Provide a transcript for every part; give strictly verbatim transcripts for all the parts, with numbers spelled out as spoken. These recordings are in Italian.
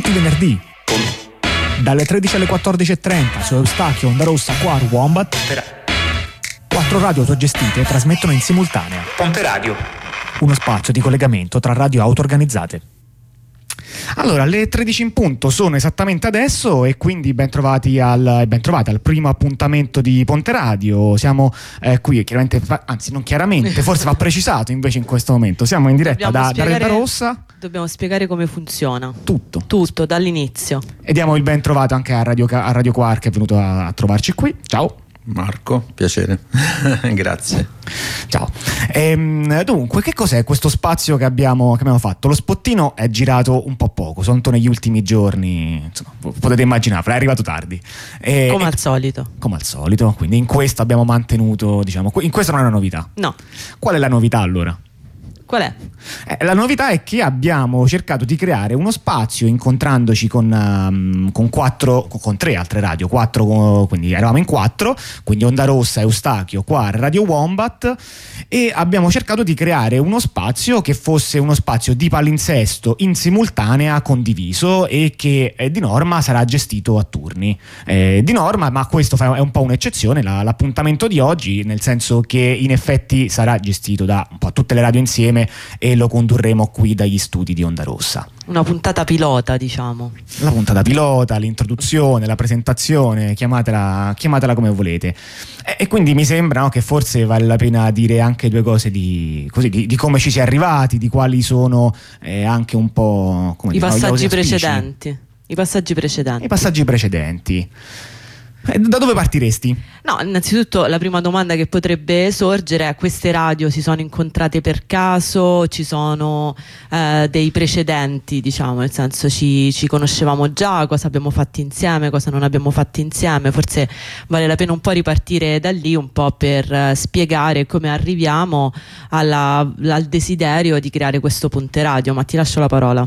tutti i venerdì dalle tredici alle quattordici e trenta su Eustachio, Ondarossa, Quar, Wombat. Quattro radio autogestite trasmettono in simultanea Ponte Radio, uno spazio di collegamento tra radio auto-organizzate. Allora, le tredici in punto sono esattamente adesso e quindi ben trovati al, ben trovati al primo appuntamento di Ponte Radio. Siamo eh, qui, chiaramente, anzi non chiaramente, forse va precisato invece in questo momento. Siamo in diretta dobbiamo da, da Ondarossa. Dobbiamo spiegare come funziona. Tutto. Tutto, dall'inizio. E diamo il ben trovato anche a Radio, a Radio Quar, che è venuto a, a trovarci qui. Ciao. Marco, piacere, grazie. Ciao. Ehm, dunque, che cos'è questo spazio che abbiamo, che abbiamo fatto? Lo spottino è girato un po' poco, soltanto negli ultimi giorni, insomma, potete immaginare, è arrivato tardi. E, come e, al solito. Come al solito, quindi in questo abbiamo mantenuto, diciamo, in questo non è una novità. No. Qual è la novità allora? Qual è? Eh, la novità è che abbiamo cercato di creare uno spazio incontrandoci con, um, con quattro, con tre altre radio, quattro, quindi eravamo in quattro, quindi Ondarossa, Eustachio, Quar, Radio Wombat, e abbiamo cercato di creare uno spazio che fosse uno spazio di palinsesto in simultanea condiviso e che eh, di norma sarà gestito a turni. Eh, di norma, ma questo è un po' un'eccezione, la, l'appuntamento di oggi, nel senso che in effetti sarà gestito da un po' tutte le radio insieme e lo condurremo qui dagli studi di Ondarossa. Una puntata pilota, diciamo. La puntata pilota, l'introduzione, la presentazione, chiamatela, chiamatela come volete. E, e quindi mi sembra, no, che forse vale la pena dire anche due cose di, così, di, di come ci si è arrivati, di quali sono eh, anche un po' come i, dire, passaggi no, precedenti. I passaggi precedenti. I passaggi precedenti. Da dove partiresti? No, innanzitutto la prima domanda che potrebbe sorgere è: queste radio si sono incontrate per caso? Ci sono eh, dei precedenti, diciamo, nel senso ci, ci conoscevamo già, cosa abbiamo fatto insieme, cosa non abbiamo fatto insieme? Forse vale la pena un po' ripartire da lì, un po' per spiegare come arriviamo alla, al desiderio di creare questo Ponte Radio. Ma ti lascio la parola.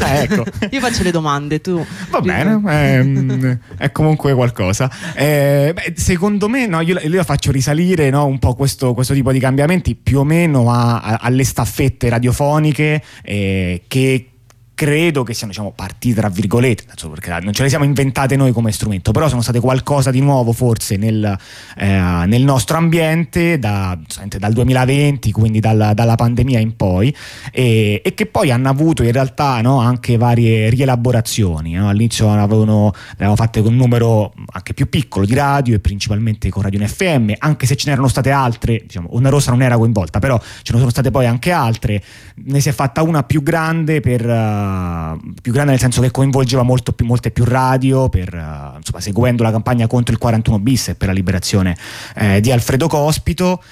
Ah, ecco. Io faccio le domande, tu va bene, ehm, è comunque qualcosa. Eh, beh, secondo me, no, io, io faccio risalire, no, un po' questo, questo tipo di cambiamenti più o meno a, a, alle staffette radiofoniche eh, che credo che siano, diciamo, partite tra virgolette, perché non ce le siamo inventate noi come strumento, però sono state qualcosa di nuovo forse nel, eh, nel nostro ambiente da, dal duemilaventi, quindi dalla, dalla pandemia in poi, e, e che poi hanno avuto in realtà, no, anche varie rielaborazioni, no? All'inizio ne avevano, ne avevano fatte con un numero anche più piccolo di radio e principalmente con Radio N F M, anche se ce n'erano state altre, diciamo, Ondarossa non era coinvolta, però ce ne sono state poi anche altre, ne si è fatta una più grande per... più grande nel senso che coinvolgeva molto più, molte più radio per, uh, insomma, seguendo la campagna contro il quarantuno bis e per la liberazione eh, di Alfredo Cospito,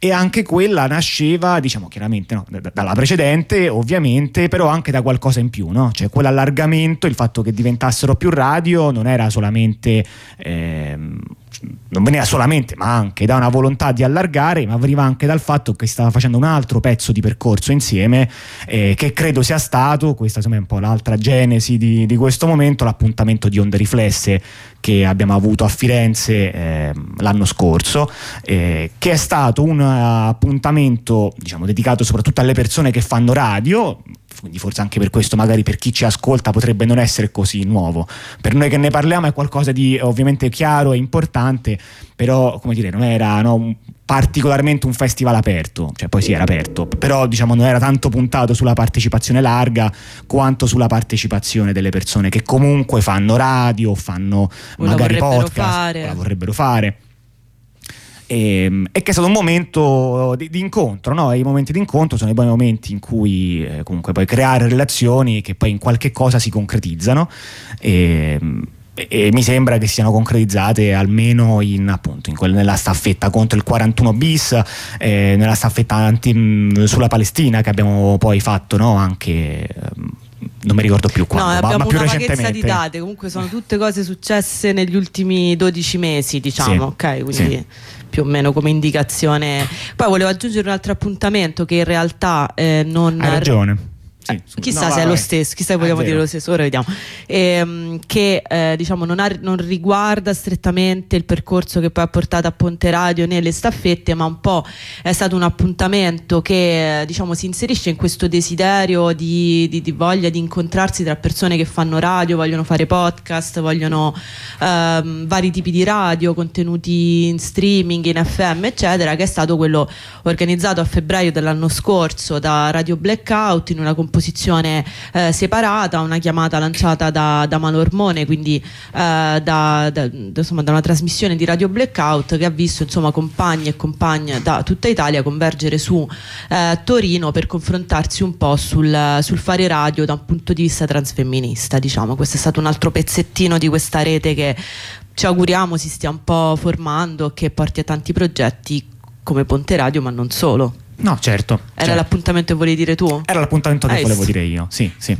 e anche quella nasceva, diciamo, chiaramente, no, d- dalla precedente ovviamente, però anche da qualcosa in più, no? Cioè quell'allargamento, il fatto che diventassero più radio non era solamente ehm, non veniva solamente, ma anche da una volontà di allargare, ma veniva anche dal fatto che stava facendo un altro pezzo di percorso insieme, eh, che credo sia stato, questa insomma è un po' l'altra genesi di, di questo momento, l'appuntamento di Onde Riflesse che abbiamo avuto a Firenze eh, l'anno scorso, eh, che è stato un appuntamento, diciamo, dedicato soprattutto alle persone che fanno radio, quindi forse anche per questo magari per chi ci ascolta potrebbe non essere così nuovo. Per noi che ne parliamo è qualcosa di ovviamente chiaro e importante, però, come dire, non era, no, particolarmente un festival aperto, cioè poi sì era aperto, però diciamo non era tanto puntato sulla partecipazione larga quanto sulla partecipazione delle persone che comunque fanno radio, fanno o magari la podcast fare. O la vorrebbero fare. E, e che è stato un momento di, di incontro, no? E i momenti di incontro sono i buoni momenti in cui eh, comunque puoi creare relazioni che poi in qualche cosa si concretizzano, e, e mi sembra che siano concretizzate almeno in, appunto, in quella, nella staffetta contro il quarantuno bis, eh, nella staffetta anti, sulla Palestina che abbiamo poi fatto, no? Anche... non mi ricordo più quando, no, ma, ma più recentemente. Abbiamo una vaghezza di date, comunque sono tutte cose successe negli ultimi dodici mesi, diciamo, sì, ok, quindi sì, più o meno come indicazione. Poi volevo aggiungere un altro appuntamento che in realtà eh, non... Hai ragione. Sì. sì, chissà no, se vai, è lo stesso, chissà se vogliamo dire lo stesso, ora vediamo, ehm, che eh, diciamo non, ha, non riguarda strettamente il percorso che poi ha portato a Ponte Radio nelle staffette, ma un po' è stato un appuntamento che eh, diciamo si inserisce in questo desiderio di, di, di voglia di incontrarsi tra persone che fanno radio, vogliono fare podcast, vogliono ehm, vari tipi di radio, contenuti in streaming, in effe emme eccetera, che è stato quello organizzato a febbraio dell'anno scorso da Radio Blackout in una composizione eh, separata, una chiamata lanciata da, da Malormone, quindi eh, da, da, insomma, da una trasmissione di Radio Blackout che ha visto insomma compagni e compagne da tutta Italia convergere su eh, Torino per confrontarsi un po' sul, sul fare radio da un punto di vista transfemminista, diciamo. Questo è stato un altro pezzettino di questa rete che ci auguriamo si stia un po' formando, che porti a tanti progetti come Ponte Radio, ma non solo. No, certo. Era certo. l'appuntamento che volevi dire tu? Era l'appuntamento che ah, volevo sì. dire io, sì, sì.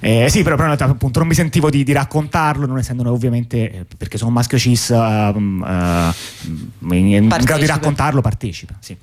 Eh, sì, però, però appunto non mi sentivo di, di raccontarlo, non essendo ovviamente, perché sono un maschio cis, uh, uh, in grado di raccontarlo, partecipa, sì.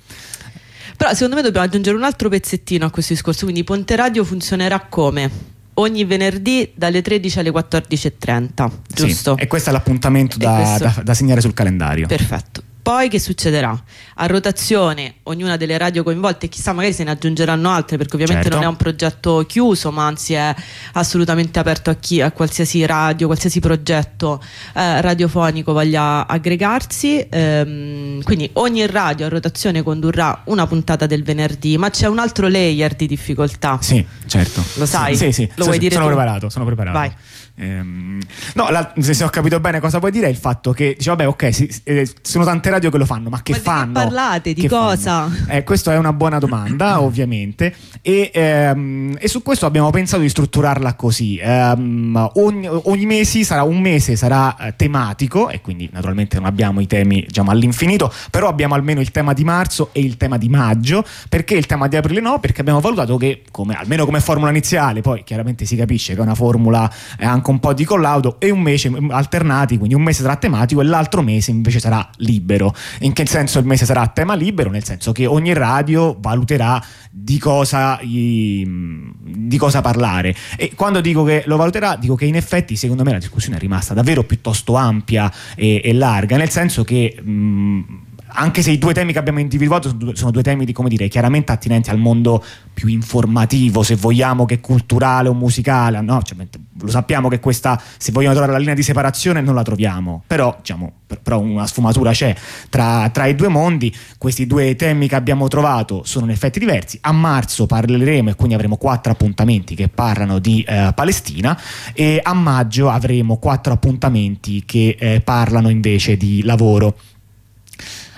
Però secondo me dobbiamo aggiungere un altro pezzettino a questo discorso, quindi Ponte Radio funzionerà come? Ogni venerdì dalle tredici alle quattordici e trenta, giusto? Sì, e questo è l'appuntamento da, questo... da, da segnare sul calendario. Perfetto. Poi che succederà? A rotazione ognuna delle radio coinvolte, chissà magari se ne aggiungeranno altre, perché ovviamente certo. non è un progetto chiuso, ma anzi è assolutamente aperto a chi, a qualsiasi radio, qualsiasi progetto eh, radiofonico voglia aggregarsi, ehm, quindi ogni radio a rotazione condurrà una puntata del venerdì, ma c'è un altro layer di difficoltà. Sì, certo. Lo sai? Sì, sì. Lo sì, vuoi sì, dire sono tu? preparato, sono preparato. Vai. Ehm, no, la, se, se ho capito bene cosa vuoi dire è il fatto che dice vabbè ok si, eh, sono tante radio che lo fanno, ma che ma fanno? Ma parlate di che cosa? Eh, questa è una buona domanda ovviamente, e, ehm, e su questo abbiamo pensato di strutturarla così, ehm, ogni, ogni mese sarà un mese sarà eh, tematico, e quindi naturalmente non abbiamo i temi diciamo all'infinito, però abbiamo almeno il tema di marzo e il tema di maggio. Perché il tema di aprile no? Perché abbiamo valutato che come, almeno come formula iniziale, poi chiaramente si capisce che è una formula eh, anche un po' di collaudo, e un mese alternati, quindi un mese sarà tematico e l'altro mese invece sarà libero. In che senso il mese sarà a tema libero? Nel senso che ogni radio valuterà di cosa di cosa parlare, e quando dico che lo valuterà dico che in effetti secondo me la discussione è rimasta davvero piuttosto ampia e, e larga, nel senso che mh, anche se i due temi che abbiamo individuato sono due temi di, come dire, chiaramente attinenti al mondo più informativo, se vogliamo, che culturale o musicale, no? Cioè, lo sappiamo che questa, se vogliamo trovare la linea di separazione non la troviamo, però diciamo però una sfumatura c'è tra, tra i due mondi. Questi due temi che abbiamo trovato sono in effetti diversi. A marzo parleremo, e quindi avremo quattro appuntamenti che parlano di eh, Palestina, e a maggio avremo quattro appuntamenti che eh, parlano invece di lavoro.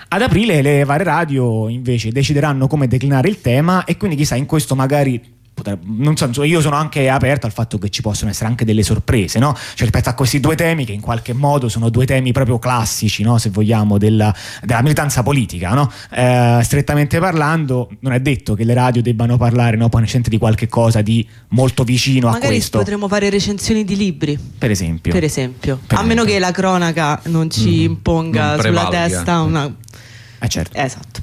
Ad aprile le varie radio invece decideranno come declinare il tema, e quindi chissà, in questo magari potrebbe, non so, io sono anche aperto al fatto che ci possono essere anche delle sorprese, no? Cioè, rispetto a questi due temi che in qualche modo sono due temi proprio classici, no? Se vogliamo, della, della militanza politica, no? Eh, strettamente parlando non è detto che le radio debbano parlare, no? Poi di qualche cosa di molto vicino magari a questo. Magari potremmo fare recensioni di libri, per esempio, per esempio. Per a esempio. Meno che la cronaca non ci mm, imponga non sulla testa una... Eh certo. Esatto.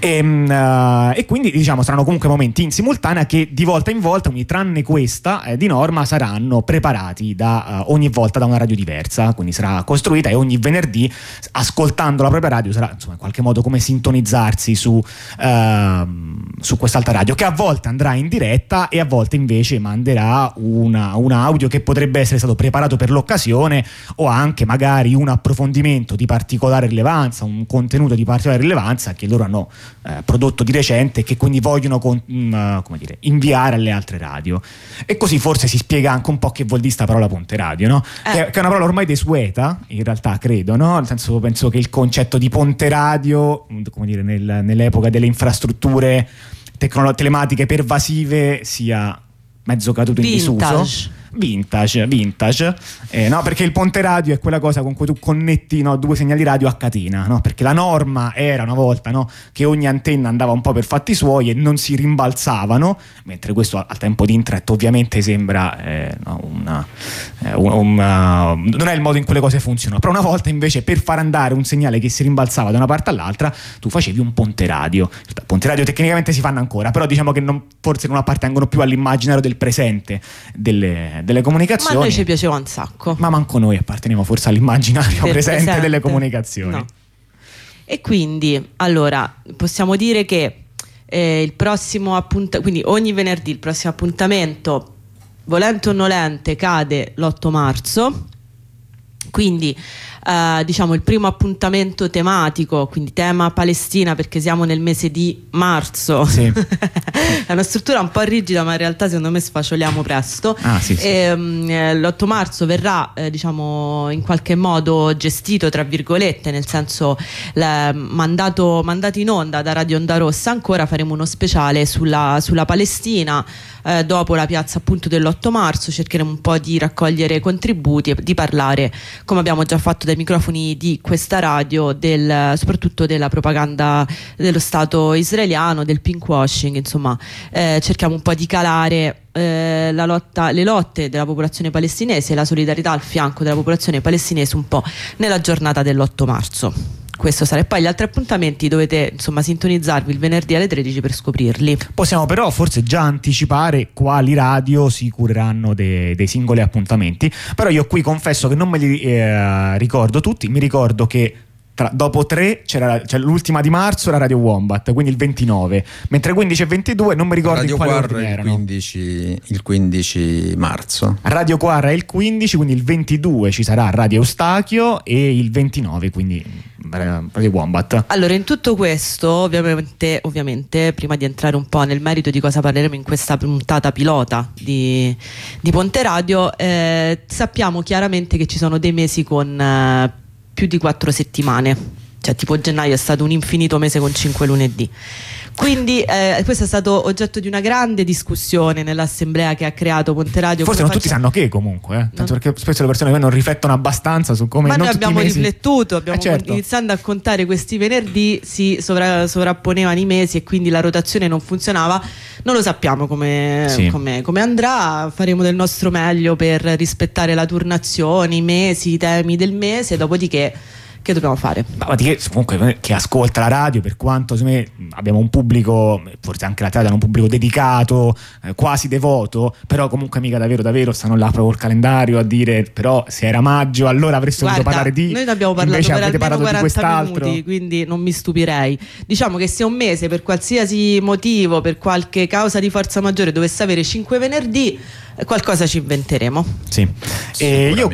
E, uh, e quindi diciamo saranno comunque momenti in simultanea che di volta in volta, quindi tranne questa eh, di norma, saranno preparati da uh, ogni volta da una radio diversa, quindi sarà costruita, e ogni venerdì ascoltando la propria radio sarà insomma in qualche modo come sintonizzarsi su, uh, su quest'altra radio, che a volte andrà in diretta e a volte invece manderà una, un audio che potrebbe essere stato preparato per l'occasione, o anche magari un approfondimento di particolare rilevanza, un contenuto di particolare rilevanza che loro hanno No, eh, prodotto di recente, che quindi vogliono con, mh, come dire, inviare alle altre radio. E così forse si spiega anche un po' che vuol dire sta parola Ponte Radio, no? eh. che, che è una parola ormai desueta in realtà, credo, no? Nel senso, penso che il concetto di Ponte Radio, come dire, nel, nell'epoca delle infrastrutture tecnolo- telematiche pervasive sia mezzo caduto in vintage. disuso vintage, vintage, eh, no? Perché il ponte radio è quella cosa con cui tu connetti, no, due segnali radio a catena, no? Perché la norma era una volta, no, che ogni antenna andava un po' per fatti suoi e non si rimbalzavano, mentre questo al tempo di internet ovviamente sembra eh, no, una, eh, un, una, non è il modo in cui le cose funzionano, però una volta invece per far andare un segnale che si rimbalzava da una parte all'altra tu facevi un ponte radio. Ponte radio tecnicamente si fanno ancora, però diciamo che non, forse non appartengono più all'immaginario del presente delle, delle comunicazioni. Ma a noi ci piaceva un sacco. Ma manco noi apparteniamo forse all'immaginario del presente, presente delle comunicazioni, no. E quindi allora possiamo dire che eh, il prossimo appuntamento, quindi ogni venerdì il prossimo appuntamento, volente o nolente, cade l'otto marzo. Quindi eh, diciamo il primo appuntamento tematico, quindi tema Palestina, perché siamo nel mese di marzo. Sì. È una struttura un po' rigida, ma in realtà secondo me sfaccioliamo presto. Ah, sì, sì. E, mh, l'otto marzo verrà eh, diciamo in qualche modo gestito tra virgolette, nel senso la, mandato, mandato in onda da Radio Ondarossa. Ancora faremo uno speciale sulla, sulla Palestina. Eh, dopo la piazza appunto dell'otto marzo cercheremo un po' di raccogliere contributi e di parlare, come abbiamo già fatto dai microfoni di questa radio, del, soprattutto della propaganda dello Stato israeliano, del pinkwashing, insomma eh, cerchiamo un po' di calare eh, la lotta, le lotte della popolazione palestinese e la solidarietà al fianco della popolazione palestinese un po' nella giornata dell'otto marzo. Questo sarà, e poi gli altri appuntamenti dovete insomma sintonizzarvi il venerdì alle tredici per scoprirli. Possiamo però forse già anticipare quali radio si cureranno de- dei singoli appuntamenti, però io qui confesso che non me li eh, ricordo tutti. Mi ricordo che tra, dopo tre c'era, c'era l'ultima di marzo la Radio Wombat, quindi il ventinove, mentre quindici e ventidue non mi ricordo Radio in quale Quar ordine erano. quindici, il quindici marzo Radio Quar è il quindici, quindi il ventidue ci sarà Radio Eustachio e il ventinove quindi Radio Wombat. Allora in tutto questo ovviamente, ovviamente prima di entrare un po' nel merito di cosa parleremo in questa puntata pilota di, di Ponte Radio, eh, sappiamo chiaramente che ci sono dei mesi con eh, più di quattro settimane, cioè tipo gennaio è stato un infinito mese con cinque lunedì, quindi eh, questo è stato oggetto di una grande discussione nell'assemblea che ha creato Ponte Radio. Forse non faccia... tutti sanno che comunque eh? Tanto perché spesso le persone non riflettono abbastanza su come, ma non noi abbiamo mesi... riflettuto abbiamo eh, certo. Iniziando a contare questi venerdì si sovra... sovrapponevano i mesi e quindi la rotazione non funzionava. Non lo sappiamo come, sì. come, come andrà, faremo del nostro meglio per rispettare la turnazione, i mesi, i temi del mese. Dopodiché che dobbiamo fare? Ma che, comunque chi ascolta la radio, per quanto secondo me abbiamo un pubblico, forse anche la teatro è un pubblico dedicato, eh, quasi devoto, però comunque mica davvero davvero stanno là proprio col calendario a dire però se era maggio allora avreste voluto parlare di, noi abbiamo parlato invece per avete parlato quaranta di quest'altro minuti, quindi non mi stupirei. Diciamo che se un mese per qualsiasi motivo, per qualche causa di forza maggiore dovesse avere cinque venerdì, qualcosa ci inventeremo. Sì, e io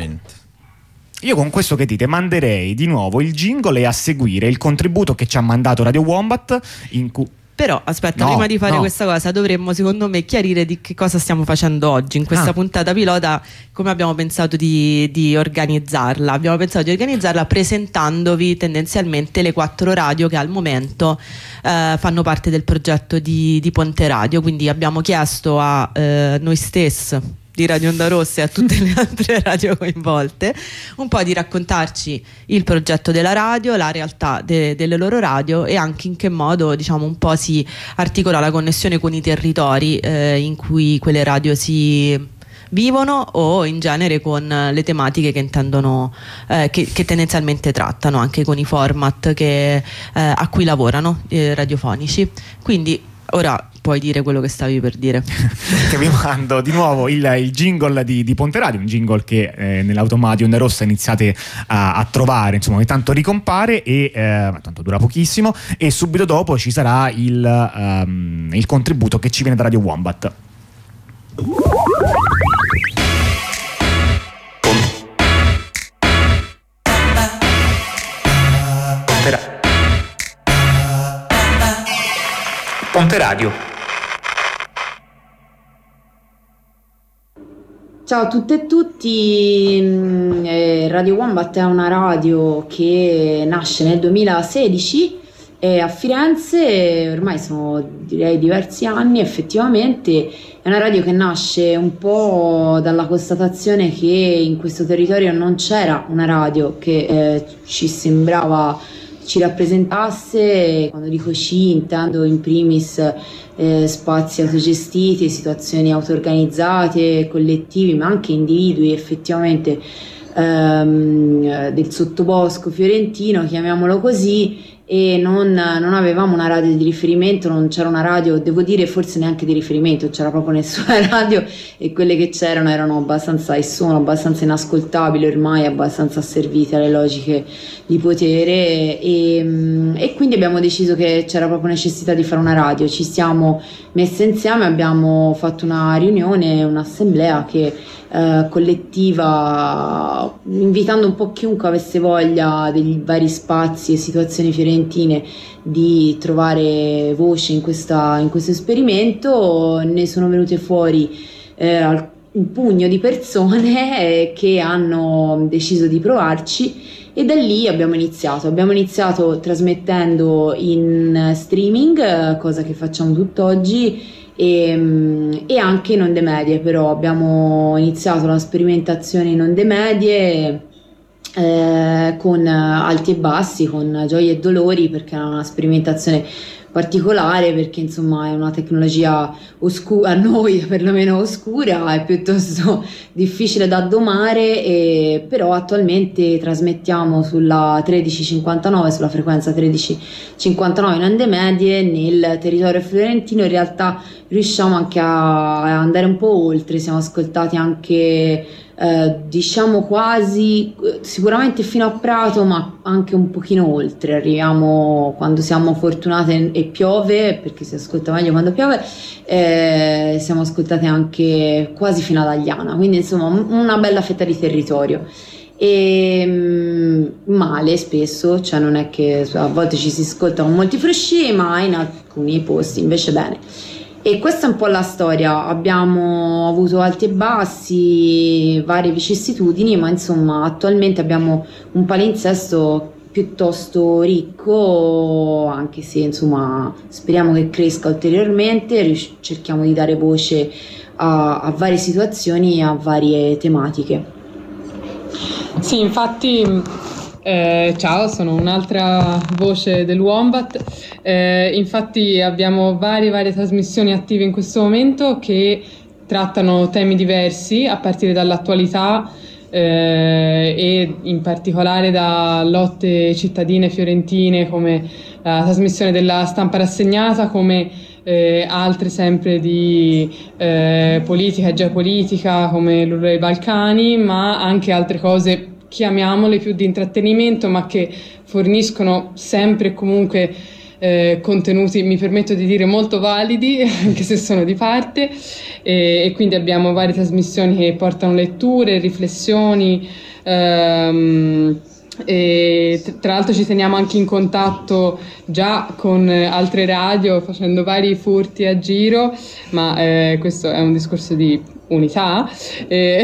Io con questo che dite manderei di nuovo il jingle e a seguire il contributo che ci ha mandato Radio Wombat in cui... Però aspetta, no, prima di fare no. questa cosa dovremmo secondo me chiarire di che cosa stiamo facendo oggi in questa ah. puntata pilota, come abbiamo pensato di, di organizzarla. Abbiamo pensato di organizzarla presentandovi tendenzialmente le quattro radio che al momento eh, fanno parte del progetto di, di Ponte Radio. Quindi abbiamo chiesto a eh, noi stessi di Radio Ondarossa e a tutte le altre radio coinvolte un po' di raccontarci il progetto della radio, la realtà de- delle loro radio e anche in che modo diciamo un po' si articola la connessione con i territori eh, in cui quelle radio si vivono, o in genere con le tematiche che intendono eh, che, che tendenzialmente trattano, anche con i format che, eh, a cui lavorano, eh, radiofonici. Quindi ora puoi dire quello che stavi per dire. Che vi mando di nuovo il, il jingle di, di Ponte Radio, un jingle che eh, nell'automatico Ondarossa iniziate a, a trovare, insomma ogni tanto ricompare e eh, tanto dura pochissimo, e subito dopo ci sarà il, um, il contributo che ci viene da Radio Wombat. Ponte Radio. Ciao a tutte e tutti, Radio Wombat è una radio che nasce nel duemilasedici E a Firenze ormai sono direi diversi anni, effettivamente è una radio che nasce un po' dalla constatazione che in questo territorio non c'era una radio che eh, ci sembrava ci rappresentasse. Quando dico ci intendo in primis eh, spazi autogestiti, situazioni auto-organizzate, collettivi, ma anche individui effettivamente ehm, del sottobosco fiorentino, chiamiamolo così, e non, non avevamo una radio di riferimento, non c'era una radio, devo dire forse neanche di riferimento, c'era proprio nessuna radio e quelle che c'erano erano abbastanza e sono abbastanza inascoltabili ormai, abbastanza asservite alle logiche di potere e, e quindi abbiamo deciso che c'era proprio necessità di fare una radio. Ci siamo messe insieme, abbiamo fatto una riunione, un'assemblea che eh, collettiva, invitando un po' chiunque avesse voglia degli vari spazi e situazioni fiorentine di trovare voce in, questa, in questo esperimento. Ne sono venute fuori eh, un pugno di persone che hanno deciso di provarci e da lì abbiamo iniziato. Abbiamo iniziato trasmettendo in streaming, cosa che facciamo tutt'oggi, e, e anche in onde medie, però abbiamo iniziato la sperimentazione in onde medie Eh, con alti e bassi, con gioie e dolori, perché è una sperimentazione particolare, perché insomma è una tecnologia oscura, a noi perlomeno oscura, è piuttosto difficile da domare, e, però attualmente trasmettiamo sulla tredici cinquantanove, sulla frequenza tredici cinquantanove in onde medie nel territorio fiorentino. In realtà riusciamo anche a, a andare un po' oltre, siamo ascoltati anche Eh, diciamo quasi sicuramente fino a Prato, ma anche un pochino oltre. Arriviamo, quando siamo fortunate e piove, perché si ascolta meglio quando piove, eh, siamo ascoltate anche quasi fino ad Agliana, quindi insomma una bella fetta di territorio. E mh, male spesso, cioè non è che a volte ci si ascolta con molti frusci, ma in alcuni posti invece bene. E questa è un po' la storia, abbiamo avuto alti e bassi, varie vicissitudini, ma insomma attualmente abbiamo un palinsesto piuttosto ricco, anche se insomma speriamo che cresca ulteriormente. Cerchiamo di dare voce a, a varie situazioni e a varie tematiche. Sì, infatti eh, ciao, sono un'altra voce del Wombat. Eh, infatti abbiamo varie varie trasmissioni attive in questo momento che trattano temi diversi a partire dall'attualità eh, e in particolare da lotte cittadine fiorentine, come la trasmissione della Stampa Rassegnata, come eh, altre sempre di eh, politica e geopolitica come l'Urlo dei Balcani, ma anche altre cose, chiamiamole più di intrattenimento, ma che forniscono sempre e comunque Eh, contenuti, mi permetto di dire, molto validi, anche se sono di parte, e, e quindi abbiamo varie trasmissioni che portano letture, riflessioni, ehm, e tra l'altro ci teniamo anche in contatto già con altre radio facendo vari furti a giro, ma eh, questo è un discorso di unità eh,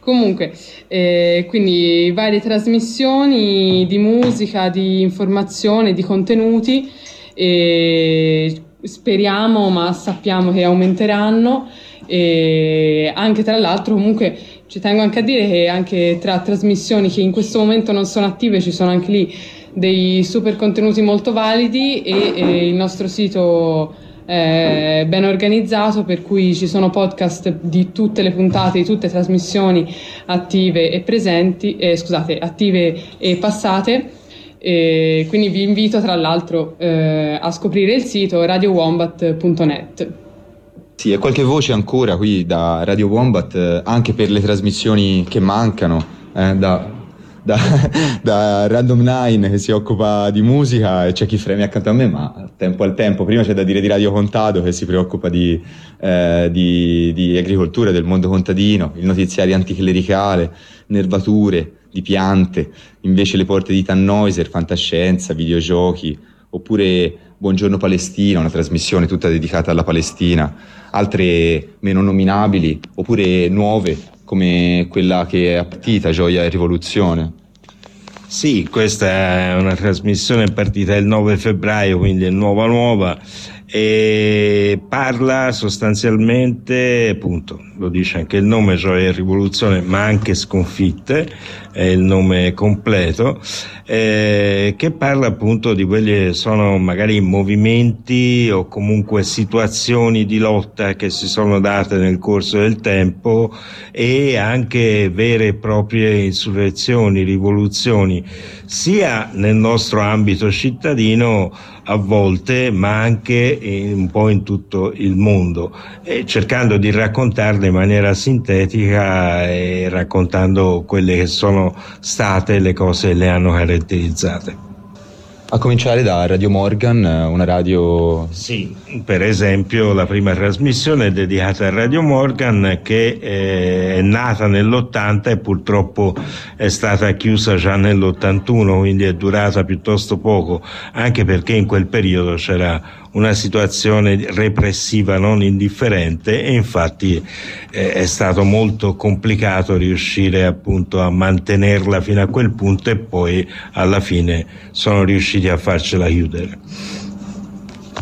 comunque eh, quindi varie trasmissioni di musica, di informazione, di contenuti, eh, speriamo, ma sappiamo che aumenteranno. E anche, tra l'altro, comunque ci tengo anche a dire che anche tra trasmissioni che in questo momento non sono attive ci sono anche lì dei super contenuti molto validi, e, e il nostro sito è ben organizzato, per cui ci sono podcast di tutte le puntate, di tutte le trasmissioni attive e presenti, eh, scusate, attive e passate. E quindi vi invito, tra l'altro, eh, a scoprire il sito radio wombat punto net. Sì, e qualche voce ancora qui da Radio Wombat, eh, anche per le trasmissioni che mancano, eh, da, da, da Random Nine, che si occupa di musica, e c'è chi freme accanto a me, ma tempo al tempo. Prima c'è da dire di Radio Contado, che si preoccupa di, eh, di, di agricoltura, del mondo contadino, il notiziario anticlericale, nervature, di piante, invece le porte di Tannhäuser, fantascienza, videogiochi, oppure Buongiorno Palestina, una trasmissione tutta dedicata alla Palestina, altre meno nominabili, oppure nuove come quella che è partita, Gioia e rivoluzione. Sì, questa è una trasmissione partita il nove febbraio, quindi è nuova nuova, e parla sostanzialmente, appunto, lo dice anche il nome, Gioia e rivoluzione, ma anche sconfitte, è il nome completo, eh, che parla appunto di quelli che sono magari movimenti o comunque situazioni di lotta che si sono date nel corso del tempo, e anche vere e proprie insurrezioni, rivoluzioni, sia nel nostro ambito cittadino a volte, ma anche in, un po' in tutto il mondo, e cercando di raccontarle in maniera sintetica e raccontando quelle che sono state le cose che le hanno caratterizzate. A cominciare da Radio Morgan, una radio... Sì, per esempio la prima trasmissione è dedicata a Radio Morgan, che è nata nell'ottanta e purtroppo è stata chiusa già nell'ottantuno, quindi è durata piuttosto poco, anche perché in quel periodo c'era una situazione repressiva non indifferente, e infatti è stato molto complicato riuscire appunto a mantenerla fino a quel punto, e poi alla fine sono riusciti a farcela chiudere.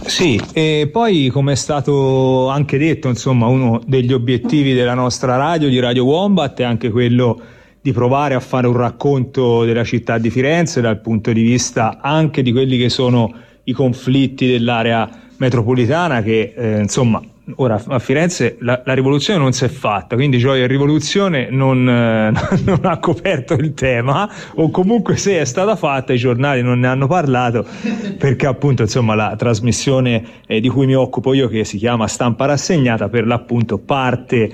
Sì, e poi, come è stato anche detto, insomma, uno degli obiettivi della nostra radio, di Radio Wombat, è anche quello di provare a fare un racconto della città di Firenze dal punto di vista anche di quelli che sono i conflitti dell'area metropolitana, che eh, insomma ora a Firenze la, la rivoluzione non si è fatta, quindi Gioia e rivoluzione non, eh, non ha coperto il tema, o comunque se è stata fatta i giornali non ne hanno parlato, perché appunto insomma la trasmissione eh, di cui mi occupo io, che si chiama Stampa Rassegnata, per l'appunto parte,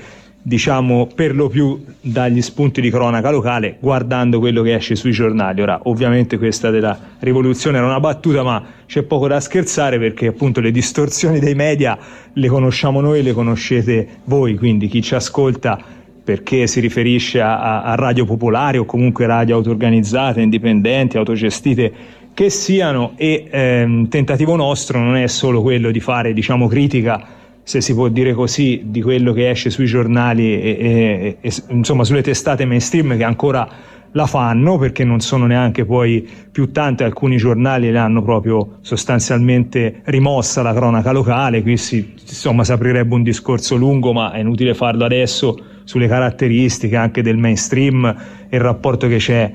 diciamo, per lo più dagli spunti di cronaca locale, guardando quello che esce sui giornali. Ora, ovviamente questa della rivoluzione era una battuta, ma c'è poco da scherzare, perché appunto le distorsioni dei media le conosciamo noi, le conoscete voi, quindi chi ci ascolta perché si riferisce a, a radio popolari o comunque radio auto-organizzate, indipendenti, autogestite che siano, e ehm, tentativo nostro non è solo quello di fare, diciamo, critica, se si può dire così, di quello che esce sui giornali e, e, e insomma sulle testate mainstream, che ancora la fanno, perché non sono neanche poi più tante, alcuni giornali l'hanno proprio sostanzialmente rimossa la cronaca locale. Qui si, insomma, si aprirebbe un discorso lungo, ma è inutile farlo adesso, sulle caratteristiche anche del mainstream e il rapporto che c'è,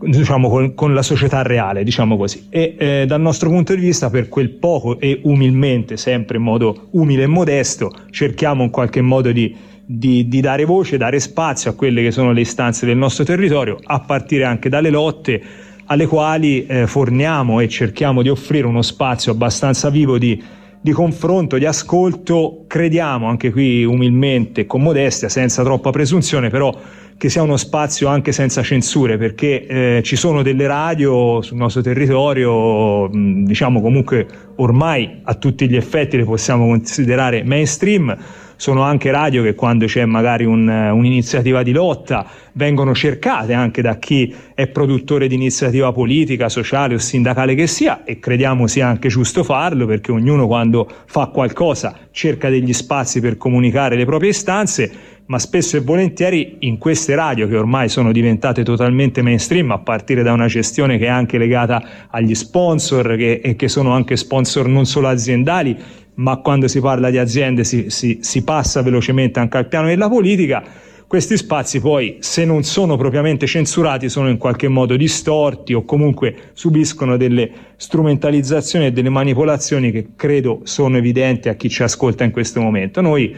diciamo, con, con la società reale, diciamo così. E eh, dal nostro punto di vista, per quel poco e umilmente, sempre in modo umile e modesto, cerchiamo in qualche modo di, di, di dare voce, dare spazio a quelle che sono le istanze del nostro territorio, a partire anche dalle lotte alle quali eh, forniamo e cerchiamo di offrire uno spazio abbastanza vivo di, di confronto, di ascolto. Crediamo, anche qui umilmente, con modestia, senza troppa presunzione, però che sia uno spazio anche senza censure, perché eh, ci sono delle radio sul nostro territorio, mh, diciamo comunque ormai a tutti gli effetti le possiamo considerare mainstream, sono anche radio che, quando c'è magari un, un'iniziativa di lotta, vengono cercate anche da chi è produttore di iniziativa politica, sociale o sindacale che sia, e crediamo sia anche giusto farlo, perché ognuno quando fa qualcosa cerca degli spazi per comunicare le proprie istanze. Ma spesso e volentieri in queste radio, che ormai sono diventate totalmente mainstream, a partire da una gestione che è anche legata agli sponsor, che, e che sono anche sponsor non solo aziendali, ma quando si parla di aziende si, si, si passa velocemente anche al piano della politica, questi spazi poi, se non sono propriamente censurati, sono in qualche modo distorti o comunque subiscono delle strumentalizzazioni e delle manipolazioni che credo sono evidenti a chi ci ascolta in questo momento. Noi,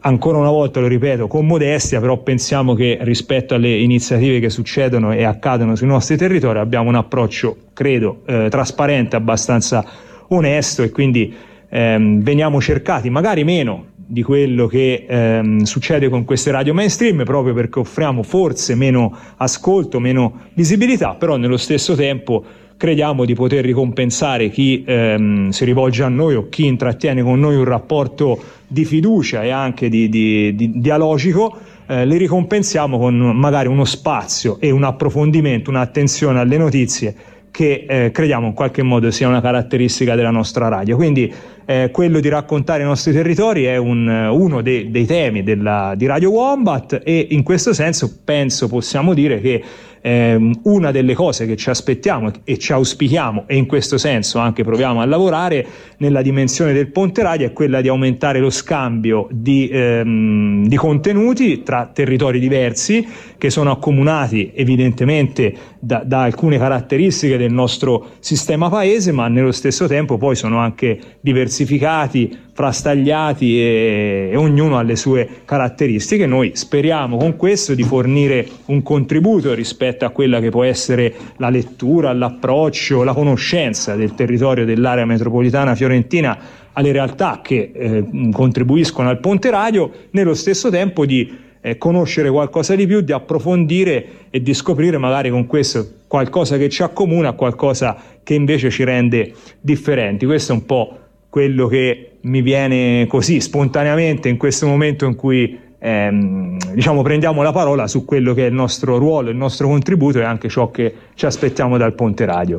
ancora una volta lo ripeto, con modestia, però pensiamo che rispetto alle iniziative che succedono e accadono sui nostri territori abbiamo un approccio, credo, eh, trasparente, abbastanza onesto, e quindi ehm, veniamo cercati magari meno di quello che ehm, succede con queste radio mainstream, proprio perché offriamo forse meno ascolto, meno visibilità, però nello stesso tempo crediamo di poter ricompensare chi ehm, si rivolge a noi o chi intrattiene con noi un rapporto di fiducia e anche di, di, di dialogico, eh, li ricompensiamo con magari uno spazio e un approfondimento, un'attenzione alle notizie che eh, crediamo in qualche modo sia una caratteristica della nostra radio. Quindi eh, quello di raccontare i nostri territori è un, uno de, dei temi della, di Radio Wombat, e in questo senso penso possiamo dire che eh, una delle cose che ci aspettiamo e ci auspichiamo, e in questo senso anche proviamo a lavorare nella dimensione del Ponte Radio, è quella di aumentare lo scambio di, ehm, di contenuti tra territori diversi che sono accomunati evidentemente da, da alcune caratteristiche del nostro sistema paese, ma nello stesso tempo poi sono anche diversificati, frastagliati e, e ognuno ha le sue caratteristiche. Noi speriamo con questo di fornire un contributo rispetto a quella che può essere la lettura, l'approccio, la conoscenza del territorio dell'area metropolitana fiorentina alle realtà che eh, contribuiscono al Ponte Radio, nello stesso tempo di Eh, conoscere qualcosa di più, di approfondire e di scoprire magari con questo qualcosa che ci accomuna, qualcosa che invece ci rende differenti. Questo è un po' quello che mi viene così spontaneamente in questo momento in cui ehm, diciamo prendiamo la parola su quello che è il nostro ruolo, il nostro contributo e anche ciò che ci aspettiamo dal Ponte Radio.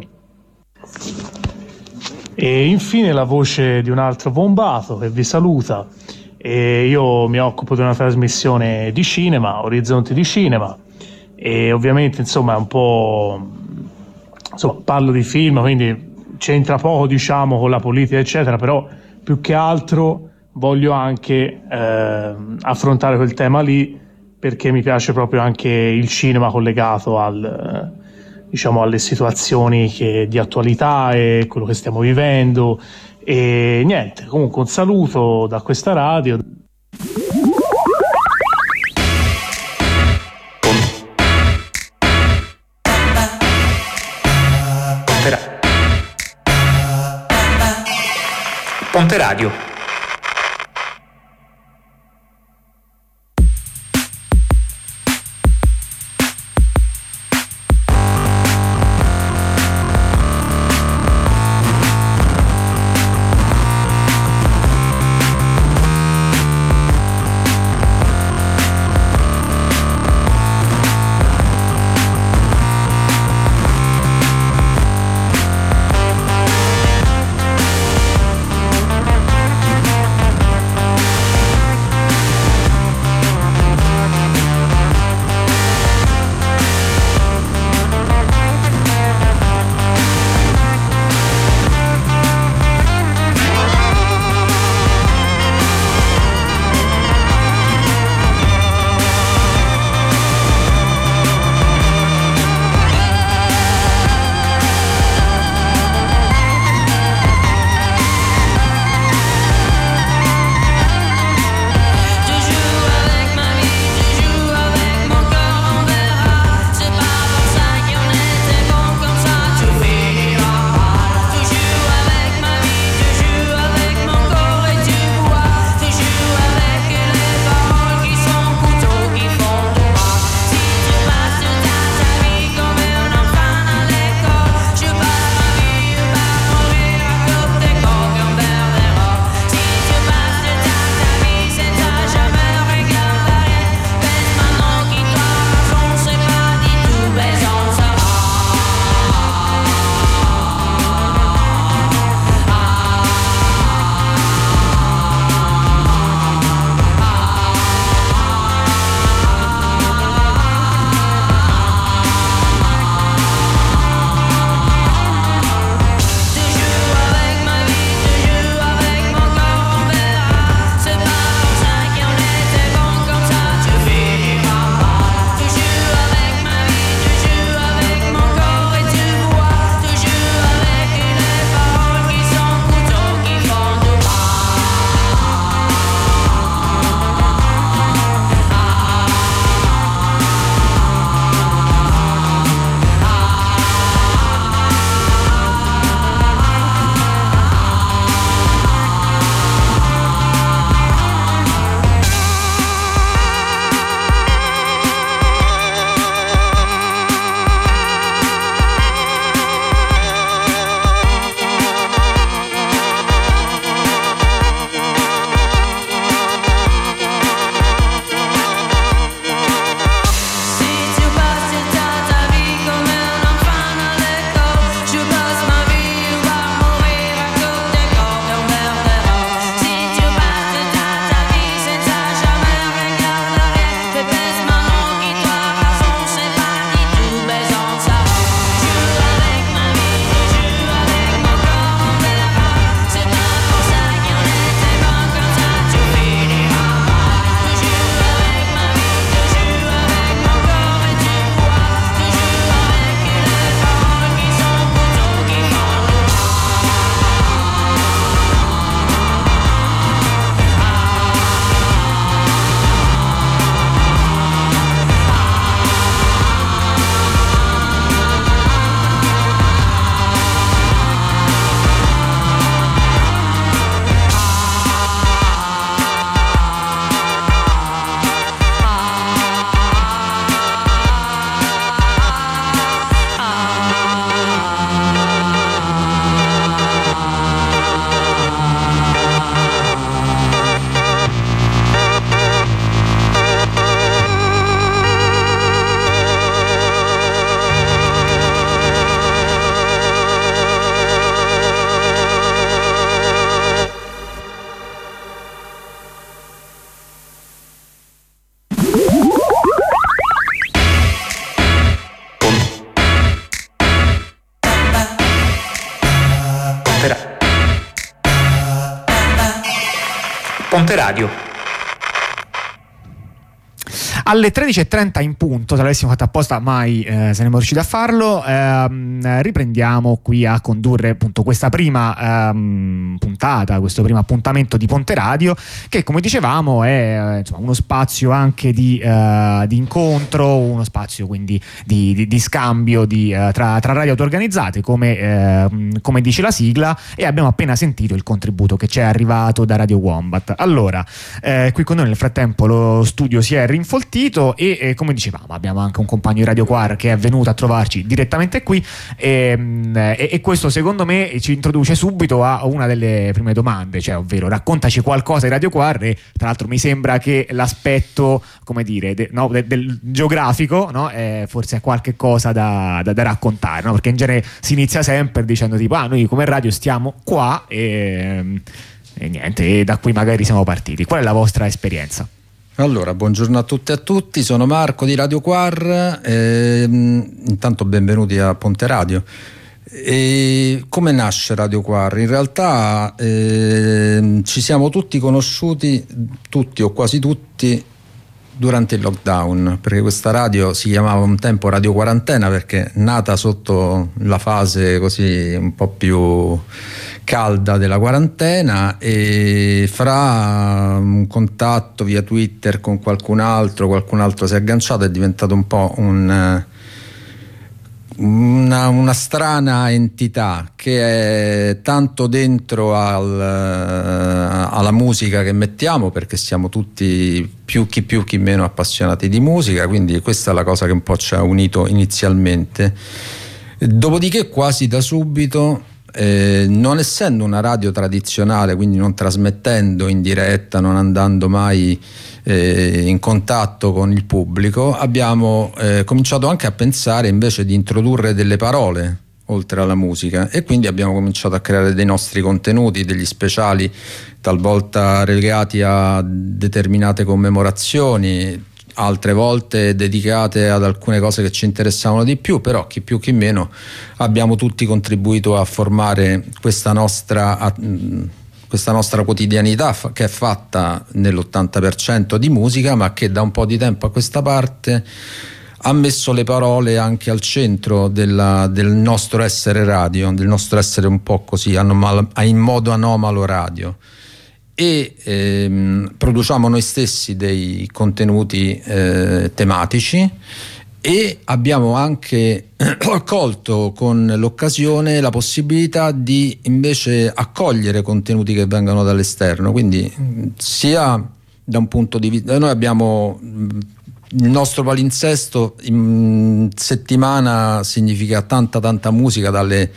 E infine la voce di un altro bombato che vi saluta. E io mi occupo di una trasmissione di cinema, Orizzonti di cinema, e ovviamente insomma un po' insomma, parlo di film, quindi c'entra poco diciamo con la politica eccetera, però più che altro voglio anche eh, affrontare quel tema lì perché mi piace proprio anche il cinema collegato al, diciamo, alle situazioni che, di attualità e quello che stiamo vivendo. E niente, comunque un saluto da questa radio. Ponte Radio. Ponte Radio. Alle tredici e trenta in punto, se l'avessimo fatto apposta mai eh, saremmo riusciti a farlo, ehm, riprendiamo qui a condurre appunto questa prima ehm, puntata, questo primo appuntamento di Ponte Radio, che come dicevamo è insomma, uno spazio anche di, eh, di incontro, uno spazio quindi di, di, di scambio di, eh, tra, tra radio auto-organizzate, come, eh, come dice la sigla, e abbiamo appena sentito il contributo che ci è arrivato da Radio Wombat. Allora, eh, qui con noi nel frattempo lo studio si è rinfoltito e eh, come dicevamo abbiamo anche un compagno di Radio Quar che è venuto a trovarci direttamente qui e, e, e questo secondo me ci introduce subito a una delle prime domande, cioè ovvero raccontaci qualcosa di Radio Quar. E tra l'altro mi sembra che l'aspetto, come dire, de, no, de, del geografico, no, è forse qualche cosa da, da, da raccontare, no? Perché in genere si inizia sempre dicendo tipo ah noi come radio stiamo qua e, e niente, e da qui magari siamo partiti. Qual è la vostra esperienza? Allora, buongiorno a tutti e a tutti, sono Marco di Radio Quar, ehm, intanto benvenuti a Ponte Radio. E come nasce Radio Quar? In realtà ehm, ci siamo tutti conosciuti, tutti o quasi tutti, durante il lockdown, perché questa radio si chiamava un tempo Radio Quarantena, perché nata sotto la fase così un po' più calda della quarantena, e fra un contatto via Twitter con qualcun altro, qualcun altro si è agganciato, è diventato un po' un, una, una strana entità che è tanto dentro al, alla musica che mettiamo, perché siamo tutti più chi più chi meno appassionati di musica, quindi questa è la cosa che un po' ci ha unito inizialmente. Dopodiché quasi da subito, Eh, non essendo una radio tradizionale, quindi non trasmettendo in diretta, non andando mai eh, in contatto con il pubblico, abbiamo eh, cominciato anche a pensare invece di introdurre delle parole oltre alla musica, e quindi abbiamo cominciato a creare dei nostri contenuti, degli speciali talvolta relegati a determinate commemorazioni, altre volte dedicate ad alcune cose che ci interessavano di più, però chi più chi meno abbiamo tutti contribuito a formare questa nostra, a, questa nostra quotidianità, che è fatta nell'ottanta per cento di musica, ma che da un po' di tempo a questa parte ha messo le parole anche al centro della, del nostro essere radio, del nostro essere un po' così anomalo, in modo anomalo radio. E ehm, produciamo noi stessi dei contenuti eh, tematici, e abbiamo anche accolto con l'occasione la possibilità di invece accogliere contenuti che vengono dall'esterno, quindi sia da un punto di vista, noi abbiamo il nostro palinsesto in settimana, significa tanta tanta musica dalle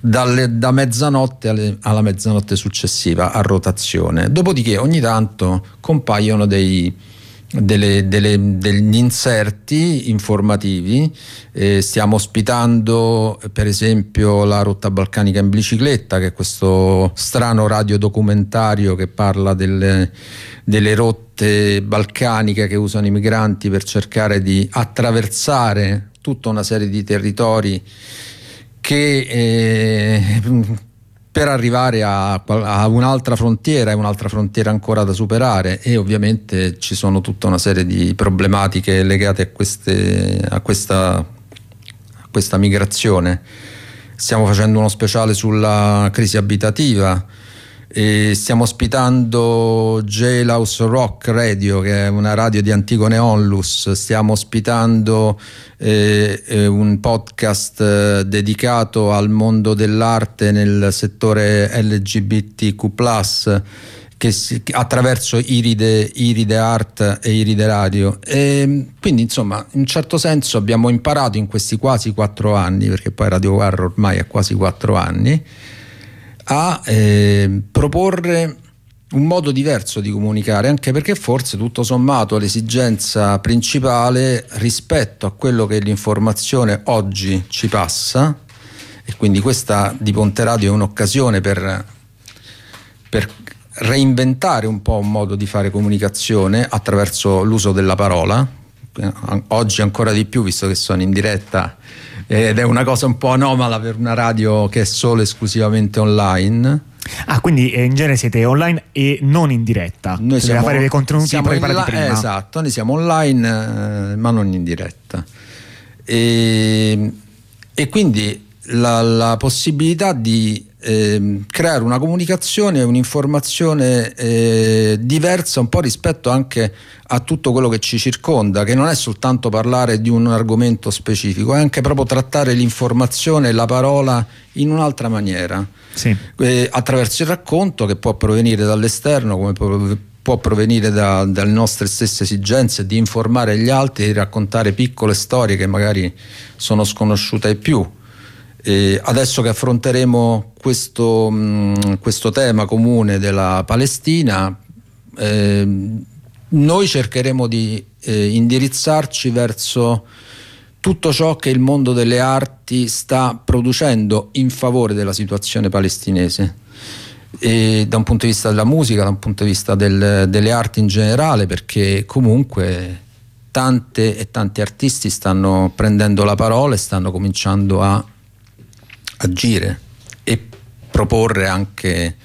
Dalle, da mezzanotte alle, alla mezzanotte successiva, a rotazione. Dopodiché ogni tanto compaiono dei, delle, delle, degli inserti informativi, eh, stiamo ospitando per esempio la Rotta balcanica in bicicletta, che è questo strano radiodocumentario che parla delle, delle rotte balcaniche che usano i migranti per cercare di attraversare tutta una serie di territori che eh, per arrivare a, a un'altra frontiera, è un'altra frontiera ancora da superare, e ovviamente ci sono tutta una serie di problematiche legate a, queste, a, questa, a questa migrazione. Stiamo facendo uno speciale sulla crisi abitativa, e stiamo ospitando Jailhouse Rock Radio, che è una radio di Antigone Onlus, stiamo ospitando eh, eh, un podcast dedicato al mondo dell'arte nel settore L G B T Q plus, che si, attraverso Iride, Iride Art e Iride Radio, e quindi insomma in un certo senso abbiamo imparato in questi quasi quattro anni, perché poi Radio Quar ormai ha quasi quattro anni, a eh, proporre un modo diverso di comunicare, anche perché forse tutto sommato l'esigenza principale rispetto a quello che l'informazione oggi ci passa, e quindi questa di Ponte Radio è un'occasione per, per reinventare un po' un modo di fare comunicazione attraverso l'uso della parola, oggi ancora di più visto che sono in diretta, ed è una cosa un po' anomala per una radio che è solo esclusivamente online. Ah, quindi eh, in genere siete online e non in diretta. Noi siamo, fare dei contenuti preparati prima. Eh, esatto, noi siamo online eh, ma non in diretta. E, e quindi la, la possibilità di eh, creare una comunicazione, un'informazione eh, diversa un po' rispetto anche a tutto quello che ci circonda, che non è soltanto parlare di un argomento specifico, è anche proprio trattare l'informazione, la parola in un'altra maniera. Sì. Eh, attraverso il racconto, che può provenire dall'esterno, come può, può provenire da, dalle nostre stesse esigenze di informare gli altri, di raccontare piccole storie che magari sono sconosciute ai più. Eh, adesso che affronteremo questo, mh, questo tema comune della Palestina, eh, noi cercheremo di eh, indirizzarci verso tutto ciò che il mondo delle arti sta producendo in favore della situazione palestinese, e da un punto di vista della musica, da un punto di vista del, delle arti in generale, perché comunque tante e tanti artisti stanno prendendo la parola e stanno cominciando a agire e proporre anche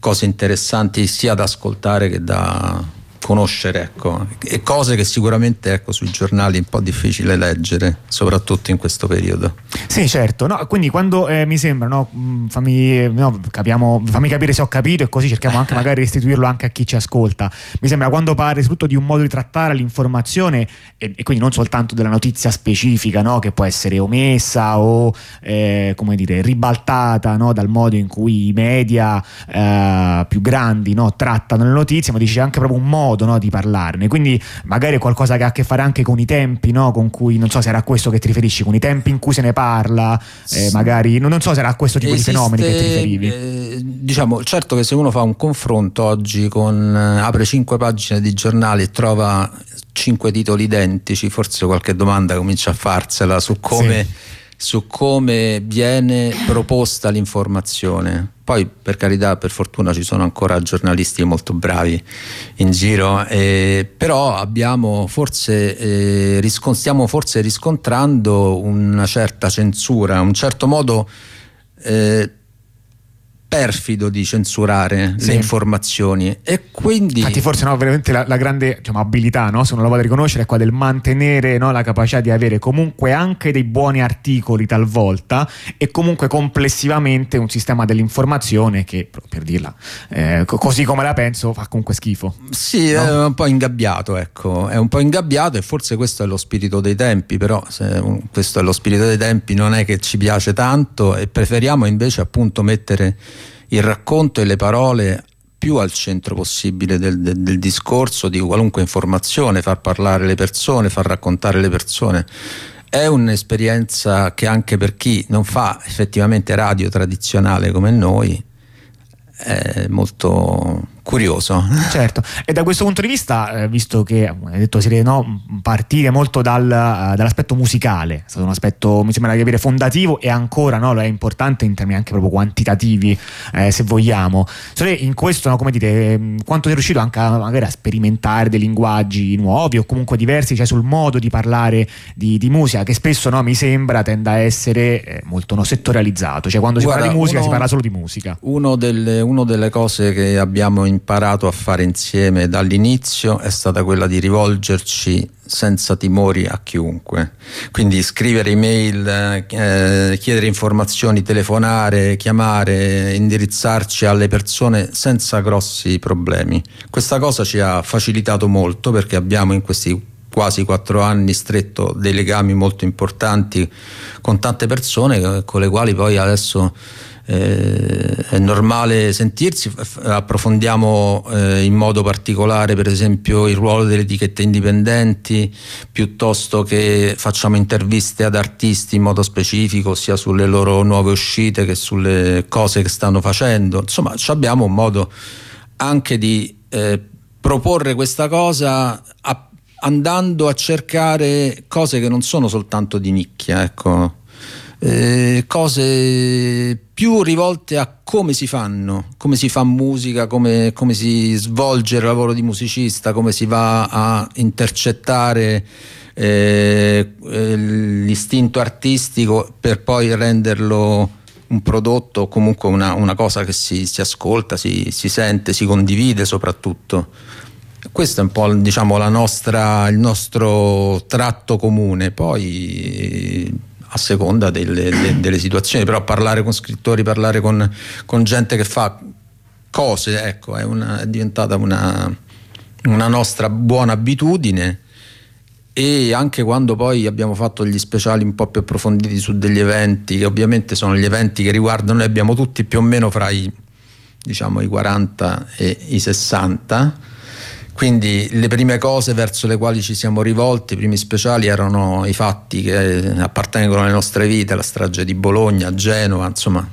cose interessanti sia da ascoltare che da conoscere, ecco, e cose che sicuramente, ecco, sui giornali è un po' difficile leggere, soprattutto in questo periodo. Sì, certo. No, quindi quando eh, mi sembra, no, fammi, no, capiamo, fammi capire se ho capito, e così cerchiamo anche magari di restituirlo anche a chi ci ascolta. Mi sembra quando parli soprattutto di un modo di trattare l'informazione e, e quindi non soltanto della notizia specifica, no, che può essere omessa o eh, come dire ribaltata, no, dal modo in cui i media eh, più grandi, no, trattano le notizie, ma dice anche proprio un modo, no, di parlarne. Quindi magari è qualcosa che ha a che fare anche con i tempi, no, con cui, non so se era questo che ti riferisci, con i tempi in cui se ne parla, eh, magari non so se era questo tipo Esiste, di fenomeni che ti riferivi. Eh, diciamo, certo che se uno fa un confronto oggi con eh, apre cinque pagine di giornali e trova cinque titoli identici, forse qualche domanda comincia a farsela su come sì. su come viene proposta l'informazione. Poi, per carità, per fortuna ci sono ancora giornalisti molto bravi in giro, eh, però abbiamo forse eh, riscont- stiamo forse riscontrando una certa censura, un certo modo eh, perfido di censurare sì. le informazioni, e quindi infatti forse, no, veramente la, la grande, diciamo, abilità, no, se uno la vuole riconoscere, è quella del mantenere, no, la capacità di avere comunque anche dei buoni articoli talvolta, e comunque complessivamente un sistema dell'informazione che, per dirla eh, così come la penso, fa comunque schifo. Sì, no? È un po' ingabbiato, ecco, è un po' ingabbiato, e forse questo è lo spirito dei tempi. Però se questo è lo spirito dei tempi non è che ci piace tanto, e preferiamo invece appunto mettere il racconto e le parole più al centro possibile del, del, del discorso, di qualunque informazione, far parlare le persone, far raccontare le persone. È un'esperienza che anche per chi non fa effettivamente radio tradizionale come noi è molto curioso. Certo. E da questo punto di vista, visto che hai detto, siete, no, partire molto dal, dall'aspetto musicale, è stato un aspetto, mi sembra di capire, fondativo, e ancora, no, lo è importante in termini anche proprio quantitativi, eh, se vogliamo. So, in questo, no, come dite, quanto sei riuscito anche a, magari a sperimentare dei linguaggi nuovi o comunque diversi, cioè sul modo di parlare di, di musica, che spesso, no, mi sembra tenda a essere molto, no, settorializzato, cioè quando Guarda, si parla di musica uno, si parla solo di musica. Uno delle, uno delle cose che abbiamo imparato a fare insieme dall'inizio è stata quella di rivolgerci senza timori a chiunque, quindi scrivere email, eh, chiedere informazioni, telefonare, chiamare, indirizzarci alle persone senza grossi problemi. Questa cosa ci ha facilitato molto, perché abbiamo in questi quasi quattro anni stretto dei legami molto importanti con tante persone, con le quali poi adesso Eh, è normale sentirsi. Approfondiamo eh, in modo particolare, per esempio, il ruolo delle etichette indipendenti, piuttosto che facciamo interviste ad artisti in modo specifico, sia sulle loro nuove uscite che sulle cose che stanno facendo. Insomma, abbiamo un modo anche di eh, proporre questa cosa a, andando a cercare cose che non sono soltanto di nicchia, ecco. Eh, cose più rivolte a come si fanno, come si fa musica, come, come si svolge il lavoro di musicista, come si va a intercettare eh, l'istinto artistico per poi renderlo un prodotto o comunque una, una cosa che si, si ascolta, si, si sente, si condivide soprattutto. Questo è un po', diciamo, la nostra, il nostro tratto comune, poi a seconda delle, delle, delle situazioni, però parlare con scrittori, parlare con, con gente che fa cose, ecco, è, una, è diventata una, una nostra buona abitudine. E anche quando poi abbiamo fatto gli speciali un po' più approfonditi su degli eventi, che ovviamente sono gli eventi che riguardano, noi abbiamo tutti più o meno fra i, diciamo, i quaranta e i sessanta, quindi le prime cose verso le quali ci siamo rivolti, i primi speciali, erano i fatti che appartengono alle nostre vite, la strage di Bologna, Genova, insomma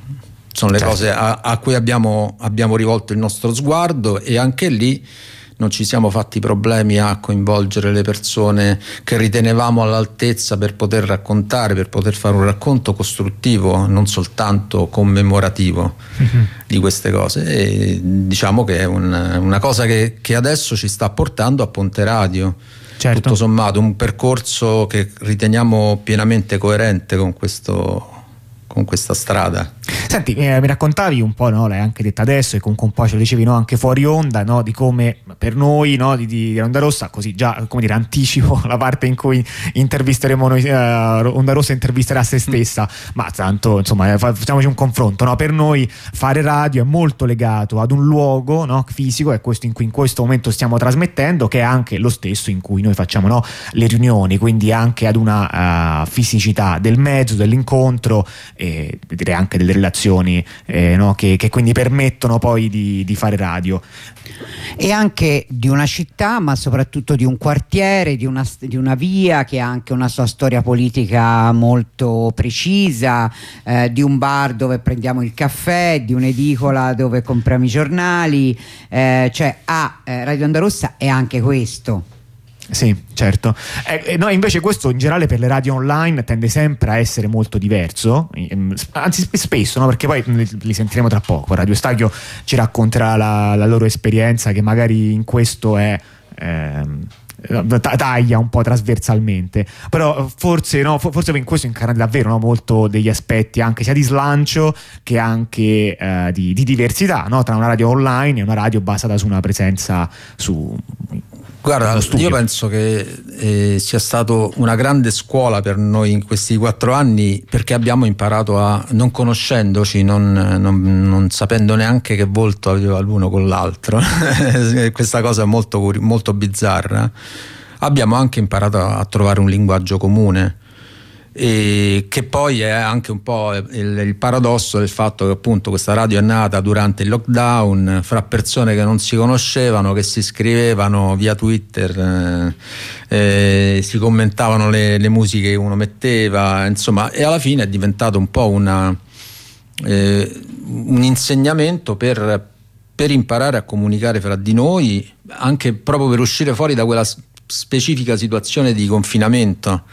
sono le certo. cose a, a cui abbiamo, abbiamo rivolto il nostro sguardo, e anche lì non ci siamo fatti problemi a coinvolgere le persone che ritenevamo all'altezza per poter raccontare, per poter fare un racconto costruttivo, non soltanto commemorativo mm-hmm. di queste cose. E diciamo che è un, una cosa che, che adesso ci sta portando a Ponte Radio, certo. tutto sommato un percorso che riteniamo pienamente coerente con questo, con questa strada. Senti, eh, mi raccontavi un po', no, l'hai anche detta adesso e comunque un po' ce lo dicevi, no, anche fuori onda, no, di come per noi, no, di, di Ondarossa, così già, come dire, anticipo la parte in cui intervisteremo noi, eh, Ondarossa intervisterà se stessa, ma tanto insomma facciamoci un confronto, no? Per noi fare radio è molto legato ad un luogo, no, fisico, è questo in cui in questo momento stiamo trasmettendo, che è anche lo stesso in cui noi facciamo, no, le riunioni, quindi anche ad una uh, fisicità del mezzo, dell'incontro, e direi anche delle relazioni, eh, no, che, che quindi permettono poi di, di fare radio, e anche di una città, ma soprattutto di un quartiere, di una, di una via che ha anche una sua storia politica molto precisa, eh, di un bar dove prendiamo il caffè, di un'edicola dove compriamo i giornali, eh, cioè a ah, eh, Radio Ondarossa è anche questo. Sì, certo. Eh, no, invece questo in generale per le radio online tende sempre a essere molto diverso, anzi spesso, no? Perché poi li sentiremo tra poco. Radio Eustachio ci racconterà la, la loro esperienza, che magari in questo è... Ehm... taglia un po' trasversalmente, però forse, no, forse in questo incarna davvero, no, molto degli aspetti anche sia di slancio che anche eh, di, di diversità, no, tra una radio online e una radio basata su una presenza su... Guarda, io penso che eh, sia stato una grande scuola per noi in questi quattro anni, perché abbiamo imparato a, non conoscendoci, non, non, non sapendo neanche che volto aveva l'uno con l'altro questa cosa è molto, molto bizzarra. Abbiamo anche imparato a trovare un linguaggio comune, e che poi è anche un po' il, il paradosso del fatto che appunto questa radio è nata durante il lockdown, fra persone che non si conoscevano, che si scrivevano via Twitter, eh, eh, si commentavano le, le musiche che uno metteva, insomma, e alla fine è diventato un po' una, eh, un insegnamento per, per imparare a comunicare fra di noi, anche proprio per uscire fuori da quella specifica situazione di confinamento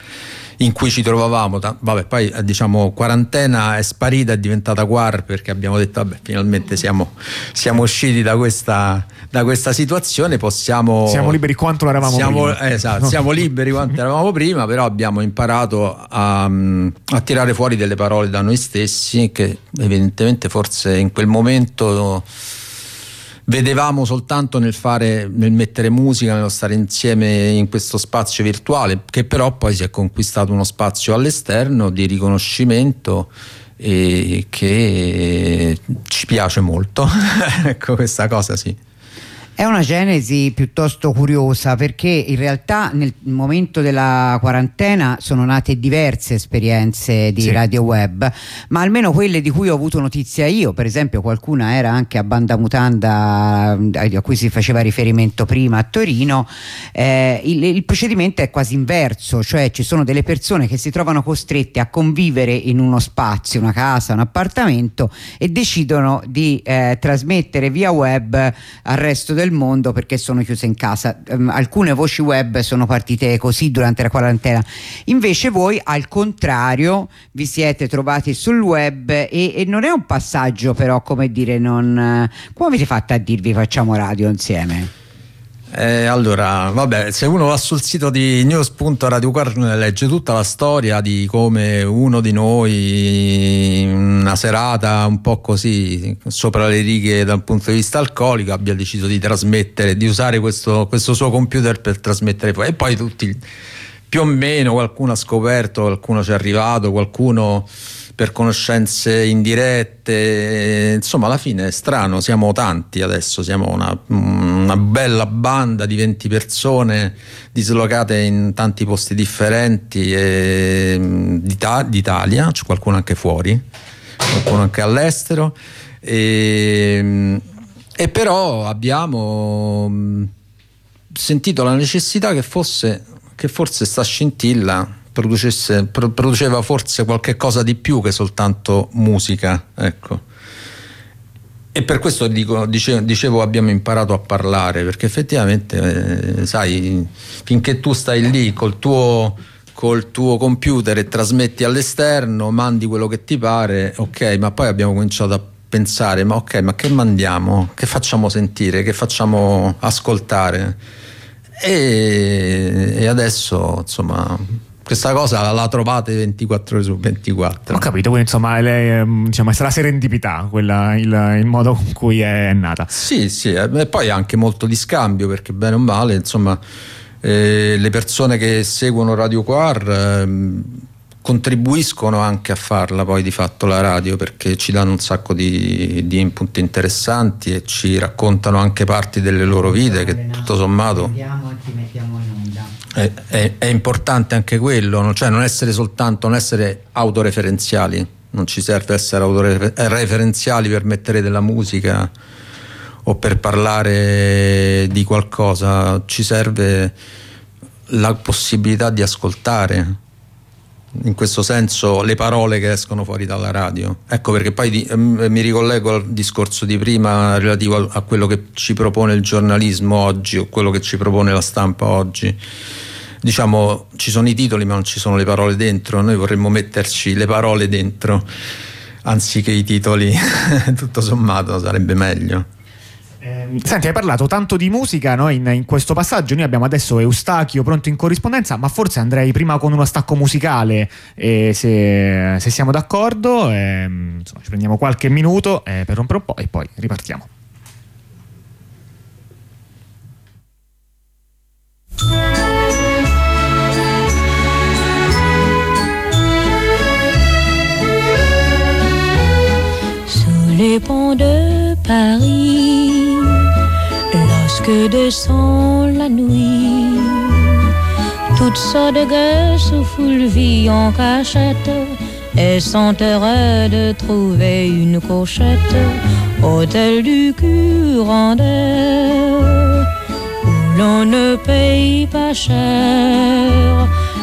in cui ci trovavamo. Vabbè, poi diciamo quarantena è sparita, è diventata Quar, perché abbiamo detto vabbè, finalmente siamo, siamo usciti da questa, da questa situazione, possiamo siamo liberi quanto eravamo siamo, prima esatto, siamo liberi quanto eravamo prima, però abbiamo imparato a, a tirare fuori delle parole da noi stessi che evidentemente forse in quel momento vedevamo soltanto nel fare, nel mettere musica, nello stare insieme in questo spazio virtuale, che però poi si è conquistato uno spazio all'esterno di riconoscimento e che ci piace molto ecco, questa cosa sì. È una genesi piuttosto curiosa, perché in realtà nel momento della quarantena sono nate diverse esperienze di sì. radio web, ma almeno quelle di cui ho avuto notizia io, per esempio qualcuna era anche a Banda Mutanda, a cui si faceva riferimento prima, a Torino, eh, il, il procedimento è quasi inverso, cioè ci sono delle persone che si trovano costrette a convivere in uno spazio, una casa, un appartamento, e decidono di eh, trasmettere via web al resto del mondo perché sono chiuse in casa. Um, alcune voci web sono partite così durante la quarantena, invece voi al contrario vi siete trovati sul web, e, e non è un passaggio però, come dire, non... come avete fatto a dirvi facciamo radio insieme? Eh, allora, vabbè, se uno va sul sito di news punto radio quar legge tutta la storia di come uno di noi, una serata un po' così sopra le righe dal punto di vista alcolico, abbia deciso di trasmettere, di usare questo, questo suo computer per trasmettere poi. E poi tutti, più o meno, qualcuno ha scoperto, qualcuno ci è arrivato, qualcuno per conoscenze indirette, insomma alla fine è strano, siamo tanti adesso, siamo una, una bella banda di venti persone dislocate in tanti posti differenti e, d'Ita- d'Italia, c'è qualcuno anche fuori, qualcuno anche all'estero e, e però abbiamo sentito la necessità che fosse, che forse sta scintilla Producesse, produceva forse qualche cosa di più che soltanto musica, ecco. E per questo dico, dicevo, dicevo abbiamo imparato a parlare, perché effettivamente eh, sai, finché tu stai lì col tuo, col tuo computer e trasmetti all'esterno, mandi quello che ti pare, ok, ma poi abbiamo cominciato a pensare, ma ok, ma che mandiamo? Che facciamo sentire? Che facciamo ascoltare? E, e adesso, insomma, questa cosa la trovate ventiquattro ore su ventiquattro. Ho capito, quindi insomma è, diciamo, è la serendipità, quella, il, il modo con cui è nata. Sì, sì, e poi anche molto di scambio, perché bene o male, insomma, eh, le persone che seguono Radio Quar eh, contribuiscono anche a farla poi di fatto la radio, perché ci danno un sacco di, di input interessanti e ci raccontano anche parti delle loro vite che tutto sommato... È, è, è importante anche quello, cioè non essere soltanto, non essere autoreferenziali, non ci serve essere autoreferenziali per mettere della musica o per parlare di qualcosa, ci serve la possibilità di ascoltare, in questo senso, le parole che escono fuori dalla radio. Ecco perché poi di, mi ricollego al discorso di prima relativo a, a quello che ci propone il giornalismo oggi o quello che ci propone la stampa oggi. Diciamo, ci sono i titoli ma non ci sono le parole dentro, noi vorremmo metterci le parole dentro anziché i titoli, tutto sommato sarebbe meglio. Senti, hai parlato tanto di musica, no? in, in questo passaggio noi abbiamo adesso Eustachio pronto in corrispondenza, ma forse andrei prima con uno stacco musicale, eh, se, se siamo d'accordo, eh, insomma, ci prendiamo qualche minuto eh, per rompere un po' e poi ripartiamo. Sous les ponts de Paris, que descend la nuit, toutes sortes de gueux sous foule vie en cachette, elles sont heureuses de trouver une cochette. Hôtel du Curandeur, où l'on ne paye pas cher,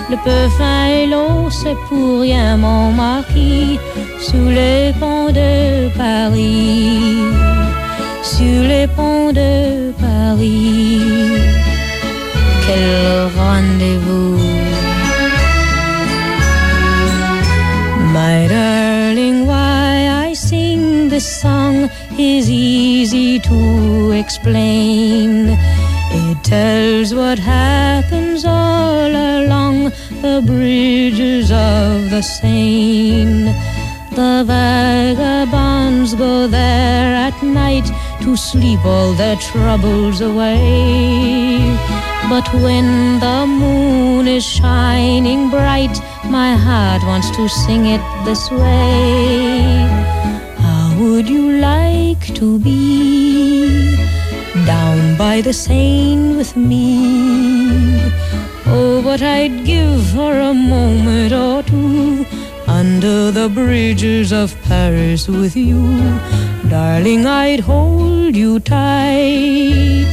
le peu fin et l'eau c'est pour rien mon marquis, sous les ponts de Paris, sur les ponts de Paris. Quel rendez-vous, my darling, why I sing this song is easy to explain. It tells what happens all along the bridges of the Seine. The vagabonds go there at night to sleep all their troubles away. But when the moon is shining bright, my heart wants to sing it this way. How would you like to be down by the Seine with me? Oh, what I'd give for a moment or two under the bridges of Paris with you. Darling, I'd hold you tight,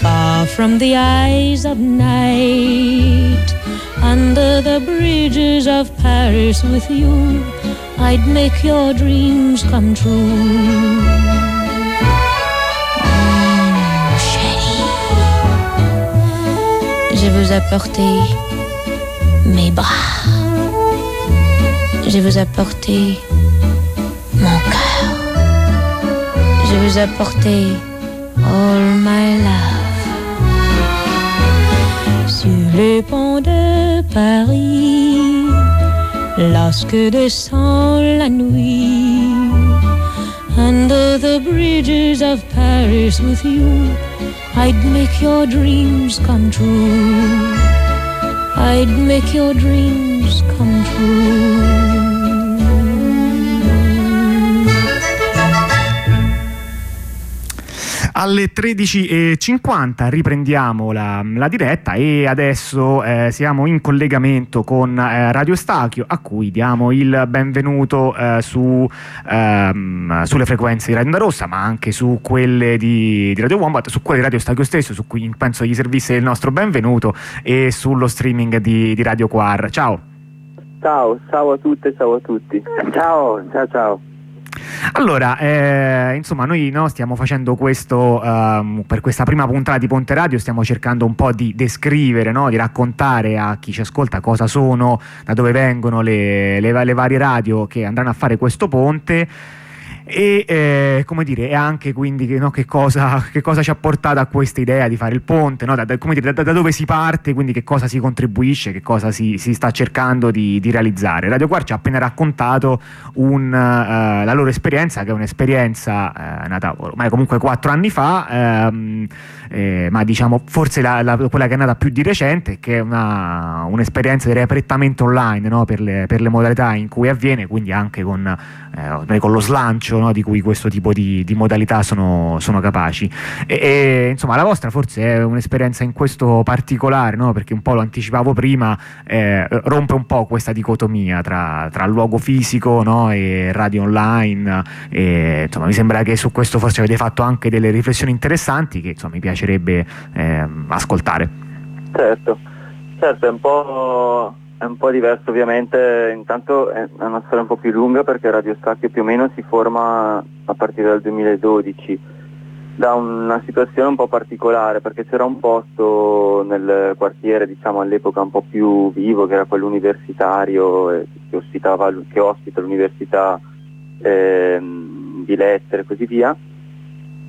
far from the eyes of night. Under the bridges of Paris with you, I'd make your dreams come true. Je vous apporté mes bras, je vous apporté mon cœur, je vous apporté all my love. le pont de Paris, lorsque descend la nuit, under the bridges of Paris with you, I'd make your dreams come true, I'd make your dreams come true. Alle tredici e cinquanta riprendiamo la, la diretta e adesso eh, siamo in collegamento con eh, Radio Eustachio, a cui diamo il benvenuto eh, su, ehm, sulle frequenze di Radio Ondarossa, ma anche su quelle di, di Radio Wombat, su quelle di Radio Eustachio stesso, su cui penso gli servisse il nostro benvenuto, e sullo streaming di, di Radio Quar. Ciao. Ciao, ciao a tutte, ciao a tutti. Ciao, ciao, ciao. Allora, eh, insomma, noi no, stiamo facendo questo um, per questa prima puntata di Ponte Radio, stiamo cercando un po' di descrivere, no, di raccontare a chi ci ascolta cosa sono, da dove vengono le, le, le varie radio che andranno a fare questo ponte, e eh, come dire, e anche quindi no, che cosa che cosa ci ha portato a questa idea di fare il ponte, no? da, da, come dire, da, da dove si parte, quindi che cosa si contribuisce, che cosa si, si sta cercando di, di realizzare. Radio Quar ci ha appena raccontato un, uh, la loro esperienza, che è un'esperienza uh, nata ormai comunque quattro anni fa, ehm, eh, ma diciamo forse la, la, quella che è nata più di recente, che è una, un'esperienza di reprettamente online, no? per, le, per le modalità in cui avviene, quindi anche con, eh, con lo slancio, no, di cui questo tipo di, di modalità sono, sono capaci. E, e insomma, la vostra forse è un'esperienza in questo particolare, no? Perché un po' lo anticipavo prima, eh, rompe un po' questa dicotomia tra, tra luogo fisico, no, e radio online, e insomma mi sembra che su questo forse avete fatto anche delle riflessioni interessanti che insomma mi piacerebbe eh, ascoltare. Certo, certo, è un po' È un po' diverso ovviamente, intanto è una storia un po' più lunga, perché Radio Eustachio più o meno si forma a partire dal duemiladodici, da una situazione un po' particolare, perché c'era un posto nel quartiere, diciamo all'epoca un po' più vivo, che era quello universitario, eh, che, ospitava, che ospita l'università eh, di lettere e così via.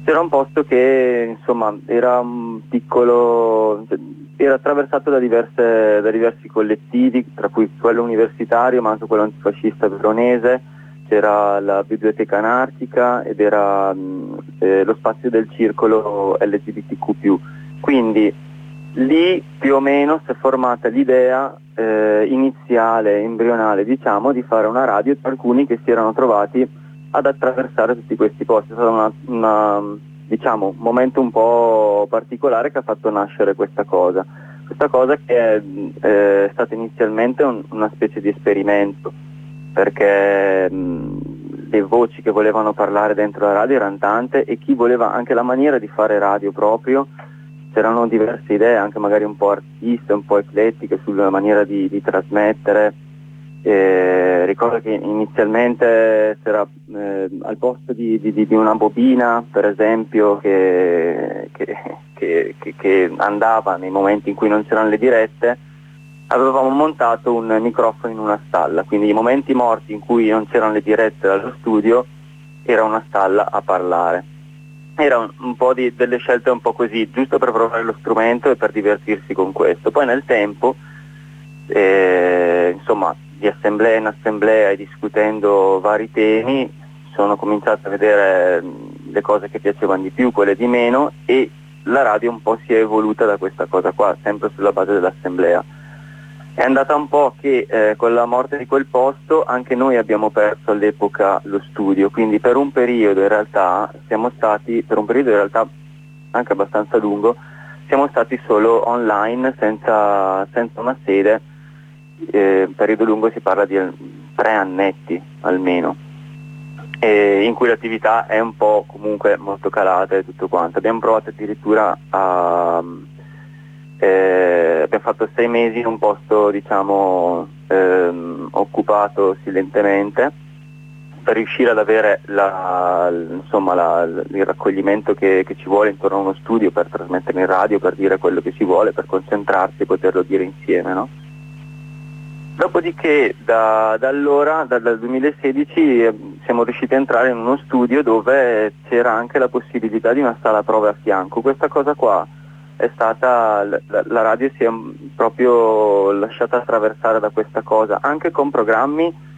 C'era un posto che insomma era un piccolo, era attraversato da, diverse, da diversi collettivi, tra cui quello universitario ma anche quello antifascista veronese, c'era la biblioteca anarchica ed era mh, eh, lo spazio del circolo L G B T Q più. Quindi lì più o meno si è formata l'idea eh, iniziale, embrionale diciamo, di fare una radio, alcuni che si erano trovati ad attraversare tutti questi posti. È stato una, una, diciamo, un momento un po' particolare che ha fatto nascere questa cosa. Questa cosa che è, eh, è stata inizialmente un, una specie di esperimento, perché mh, le voci che volevano parlare dentro la radio erano tante, e chi voleva, anche la maniera di fare radio proprio, c'erano diverse idee, anche magari un po' artiste, un po' eclettiche sulla maniera di, di trasmettere. Eh, ricordo che inizialmente c'era eh, al posto di, di, di una bobina, per esempio, che, che, che, che andava nei momenti in cui non c'erano le dirette, avevamo montato un microfono in una stalla, quindi i momenti morti in cui non c'erano le dirette dallo studio era una stalla a parlare. Era un, un po' di, delle scelte un po' così, giusto per provare lo strumento e per divertirsi con questo. Poi nel tempo eh, insomma di assemblea in assemblea e discutendo vari temi sono cominciato a vedere le cose che piacevano di più, quelle di meno, e la radio un po' si è evoluta da questa cosa qua, sempre sulla base dell'assemblea. È andata un po' che eh, con la morte di quel posto anche noi abbiamo perso all'epoca lo studio, quindi per un periodo in realtà siamo stati, per un periodo in realtà anche abbastanza lungo, siamo stati solo online, senza, senza una sede. Eh, periodo lungo, si parla di tre annetti almeno, eh, in cui l'attività è un po' comunque molto calata e tutto quanto. Abbiamo provato addirittura a eh, abbiamo fatto sei mesi in un posto diciamo ehm, occupato silentemente, per riuscire ad avere la, insomma, la, il raccoglimento che, che ci vuole intorno a uno studio per trasmettere in radio, per dire quello che si vuole, per concentrarsi e poterlo dire insieme, no? Dopodiché da, da allora, da, dal duemilasedici, siamo riusciti a entrare in uno studio dove c'era anche la possibilità di una sala prove a fianco. Questa cosa qua è stata la, la radio si è proprio lasciata attraversare da questa cosa, anche con programmi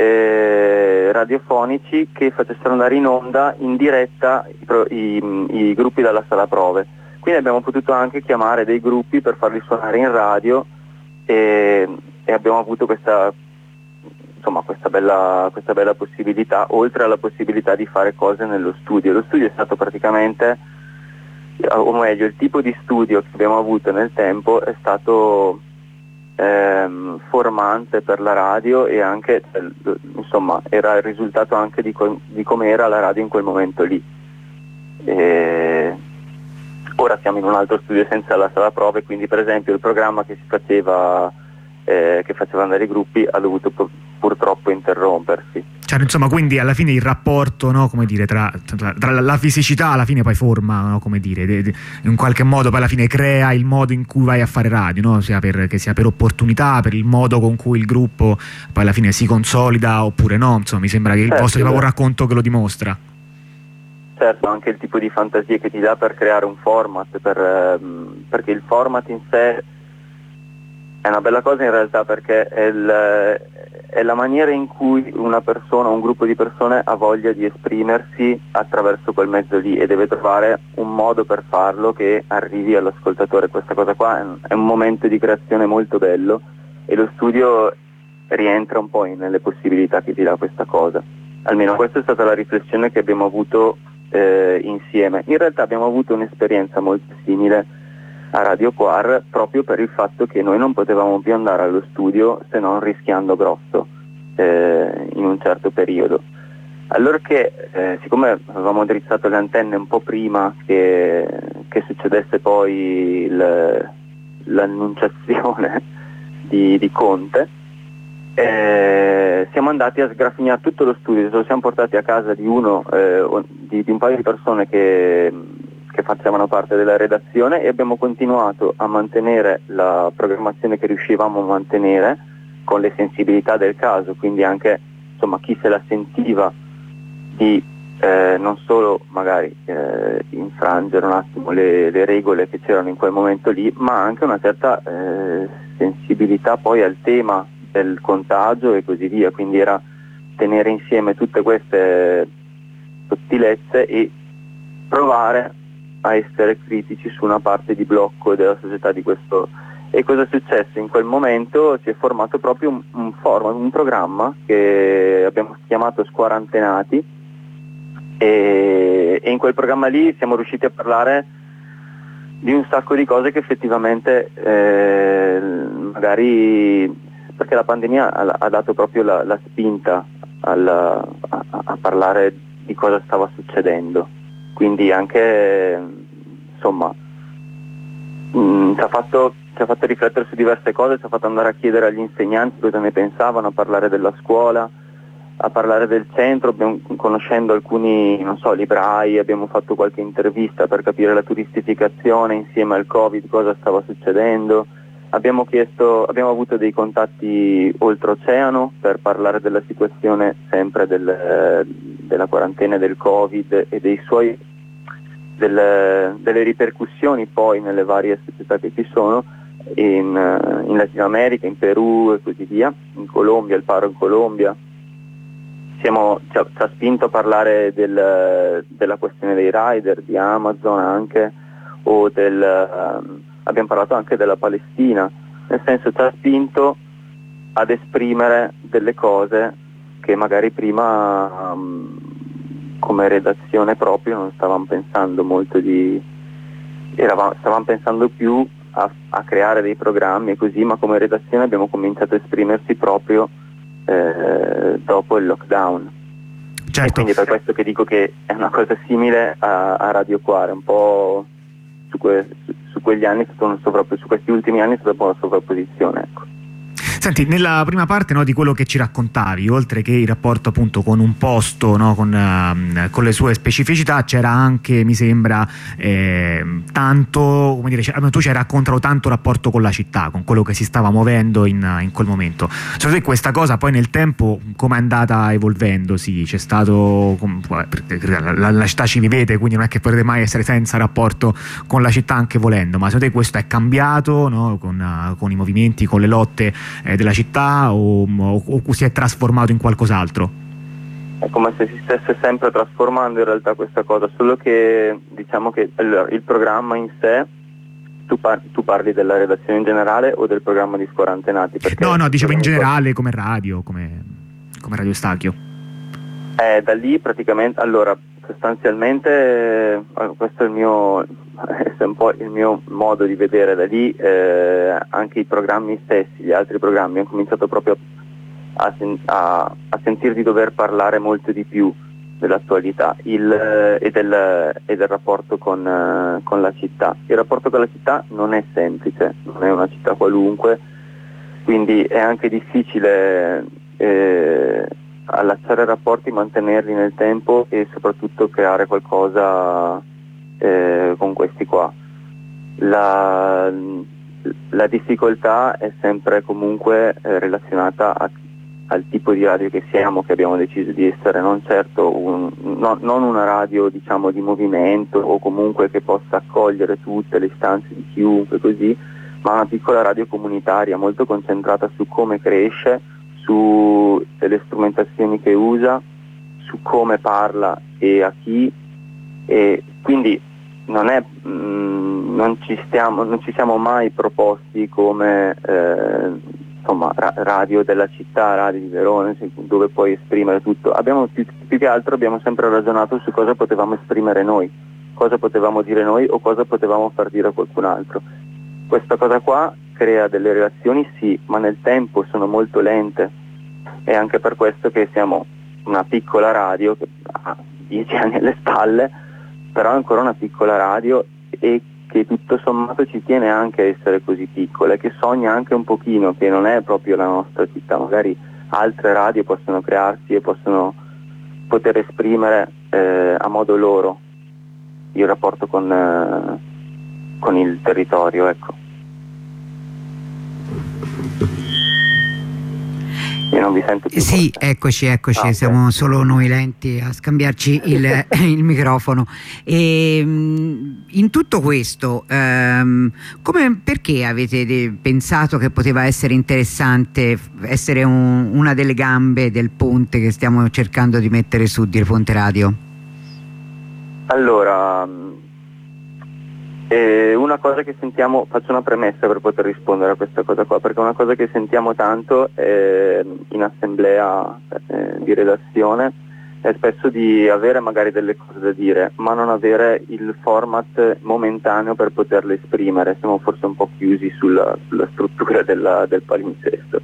Eh, radiofonici che facessero andare in onda in diretta i, pro, i, i gruppi dalla sala prove, quindi abbiamo potuto anche chiamare dei gruppi per farli suonare in radio e, e abbiamo avuto questa, insomma, questa bella, questa bella possibilità, oltre alla possibilità di fare cose nello studio. Lo studio è stato praticamente, o meglio il tipo di studio che abbiamo avuto nel tempo è stato formante per la radio e anche, insomma, era il risultato anche di, com- di come era la radio in quel momento lì. E ora siamo in un altro studio senza la sala prove, quindi per esempio il programma che si faceva eh, che faceva andare i gruppi ha dovuto pur- purtroppo interrompersi. Cioè, insomma, quindi alla fine il rapporto, no, come dire, tra, tra, tra la fisicità alla fine poi forma, no, come dire, de, de, in qualche modo poi alla fine crea il modo in cui vai a fare radio, no? Sia per, che sia per opportunità, per il modo con cui il gruppo poi alla fine si consolida oppure no, insomma mi sembra che certo, il vostro sia un racconto che lo dimostra. Certo, anche il tipo di fantasia che ti dà per creare un format, per, ehm, perché il format in sé è una bella cosa in realtà, perché è il... è la maniera in cui una persona, un gruppo di persone ha voglia di esprimersi attraverso quel mezzo lì e deve trovare un modo per farlo che arrivi all'ascoltatore. Questa cosa qua è un momento di creazione molto bello e lo studio rientra un po' nelle possibilità che ti dà questa cosa. Almeno questa è stata la riflessione che abbiamo avuto eh, insieme. In realtà abbiamo avuto un'esperienza molto simile a Radio Quar, proprio per il fatto che noi non potevamo più andare allo studio se non rischiando grosso eh, in un certo periodo. Allorché, eh, siccome avevamo drizzato le antenne un po' prima che, che succedesse poi il, l'annunciazione di, di Conte, eh, siamo andati a sgraffignare tutto lo studio, lo siamo portati a casa di uno, eh, di, di un paio di persone che... che facevano parte della redazione, e abbiamo continuato a mantenere la programmazione che riuscivamo a mantenere con le sensibilità del caso, quindi anche, insomma, chi se la sentiva di eh, non solo magari eh, infrangere un attimo le, le regole che c'erano in quel momento lì, ma anche una certa eh, sensibilità poi al tema del contagio e così via, quindi era tenere insieme tutte queste sottilezze e provare a essere critici su una parte di blocco della società di questo. E cosa è successo? In quel momento si è formato proprio un, un format, un programma che abbiamo chiamato Squarantenati, e, e in quel programma lì siamo riusciti a parlare di un sacco di cose che effettivamente eh, magari, perché la pandemia ha, ha dato proprio la, la spinta alla, a, a parlare di cosa stava succedendo. Quindi anche, insomma, mh, ci, ha fatto, ci ha fatto riflettere su diverse cose, ci ha fatto andare a chiedere agli insegnanti cosa ne pensavano, a parlare della scuola, a parlare del centro, abbiamo, conoscendo alcuni, non so, librai, abbiamo fatto qualche intervista per capire la turistificazione insieme al Covid, cosa stava succedendo. Abbiamo chiesto, abbiamo avuto dei contatti oltreoceano per parlare della situazione sempre del, eh, della quarantena del Covid e dei suoi Del, delle ripercussioni poi nelle varie società che ci sono in, in Latino America, in Perù e così via, in Colombia, il paro in Colombia. Siamo, ci, ha, ci ha spinto a parlare del, della questione dei rider, di Amazon anche, o del, um, abbiamo parlato anche della Palestina, nel senso ci ha spinto ad esprimere delle cose che magari prima um, come redazione proprio non stavamo pensando molto di eravamo, stavamo pensando più a, a creare dei programmi e così, ma come redazione abbiamo cominciato a esprimersi proprio eh, dopo il lockdown. Certo. E quindi per questo che dico che è una cosa simile a, a Radio Quare, un po' su, que, su, su quegli anni, su, su questi ultimi anni è stata un po' la sovrapposizione, ecco. Senti, nella prima parte, no, di quello che ci raccontavi, oltre che il rapporto appunto con un posto, no, con, um, con le sue specificità, c'era anche, mi sembra, eh, tanto, come dire, c'era, tu ci hai raccontato tanto rapporto con la città, con quello che si stava muovendo in, in quel momento. Secondo te questa cosa poi nel tempo come è andata evolvendosi? C'è stato, com, vabbè, la, la, la città ci vivete, quindi non è che potete mai essere senza rapporto con la città anche volendo, ma secondo te questo è cambiato, no? con, con i movimenti, con le lotte eh, della città, o, o, o si è trasformato in qualcos'altro? È come se si stesse sempre trasformando in realtà questa cosa, solo che diciamo che allora, il programma in sé, tu, par- tu parli della redazione in generale o del programma di Scorantenati? Perché no, no, dicevo in generale come radio, come, come Radio Eustachio. Eh, da lì praticamente, allora sostanzialmente questo è il mio, è un po' il mio modo di vedere, da lì eh, anche i programmi stessi, gli altri programmi, hanno cominciato proprio a, sen- a, a sentir di dover parlare molto di più dell'attualità il, eh, e, del, e del rapporto con, eh, con la città. Il rapporto con la città non è semplice, non è una città qualunque, quindi è anche difficile eh, allacciare rapporti, mantenerli nel tempo e soprattutto creare qualcosa eh, con questi qua. La, la difficoltà è sempre comunque eh, relazionata a al tipo di radio che siamo, che abbiamo deciso di essere, non certo un, no, non una radio diciamo di movimento o comunque che possa accogliere tutte le istanze di chiunque così, ma una piccola radio comunitaria molto concentrata su come cresce, su le strumentazioni che usa, su come parla e a chi, e quindi non è mh, non ci stiamo non ci siamo mai proposti come eh, insomma ra- radio della città, radio di Verona, dove puoi esprimere tutto. Abbiamo più, più che altro abbiamo sempre ragionato su cosa potevamo esprimere noi, cosa potevamo dire noi o cosa potevamo far dire a qualcun altro. Questa cosa qua crea delle relazioni sì, ma nel tempo sono molto lente, è anche per questo che siamo una piccola radio che ha dieci anni alle spalle, però è ancora una piccola radio e che tutto sommato ci tiene anche a essere così piccola, che sogna anche un pochino, che non è proprio la nostra città, magari altre radio possono crearsi e possono poter esprimere eh, a modo loro il rapporto con, eh, con il territorio, ecco. Io non vi sento più. Sì, forte. eccoci, eccoci, ah, siamo okay. Solo noi lenti a scambiarci il, il microfono. E, in tutto questo, um, come, perché avete de- pensato che poteva essere interessante essere un, una delle gambe del ponte che stiamo cercando di mettere su di Ponte Radio? Allora, eh, una cosa che sentiamo, faccio una premessa per poter rispondere a questa cosa qua, perché una cosa che sentiamo tanto eh, in assemblea eh, di redazione è spesso di avere magari delle cose da dire, ma non avere il format momentaneo per poterle esprimere. Siamo forse un po' chiusi sulla, sulla struttura della, del palinsesto.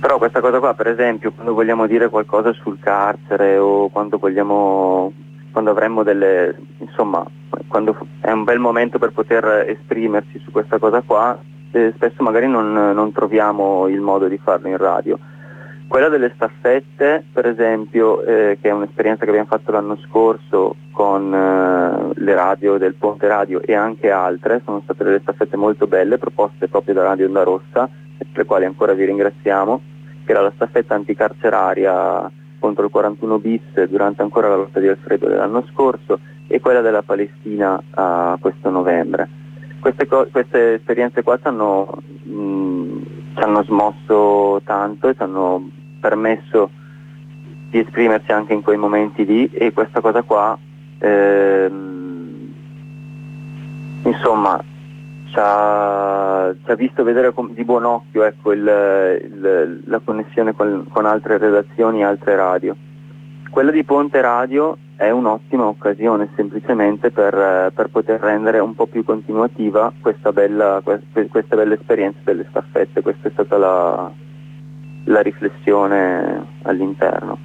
Però questa cosa qua, per esempio, quando vogliamo dire qualcosa sul carcere o quando vogliamo, quando avremmo delle, insomma, quando è un bel momento per poter esprimerci su questa cosa qua, eh, spesso magari non, non troviamo il modo di farlo in radio. Quella delle staffette, per esempio, eh, che è un'esperienza che abbiamo fatto l'anno scorso con eh, le radio del Ponte Radio e anche altre, sono state delle staffette molto belle proposte proprio da Radio Ondarossa, per le quali ancora vi ringraziamo, che era la staffetta anticarceraria contro il quarantuno bis durante ancora la lotta di Alfredo dell'anno scorso e quella della Palestina a questo novembre. Queste, co- queste esperienze qua ci hanno... Mh, ci hanno smosso tanto e ci hanno permesso di esprimerci anche in quei momenti lì, e questa cosa qua ehm, insomma ci ha, ci ha visto vedere com- di buon occhio, ecco, il, il, la connessione con, con altre redazioni e altre radio. Quella di Ponte Radio è un'ottima occasione semplicemente per, per poter rendere un po' più continuativa questa bella, questa bella esperienza delle staffette. Questa è stata la, la riflessione all'interno.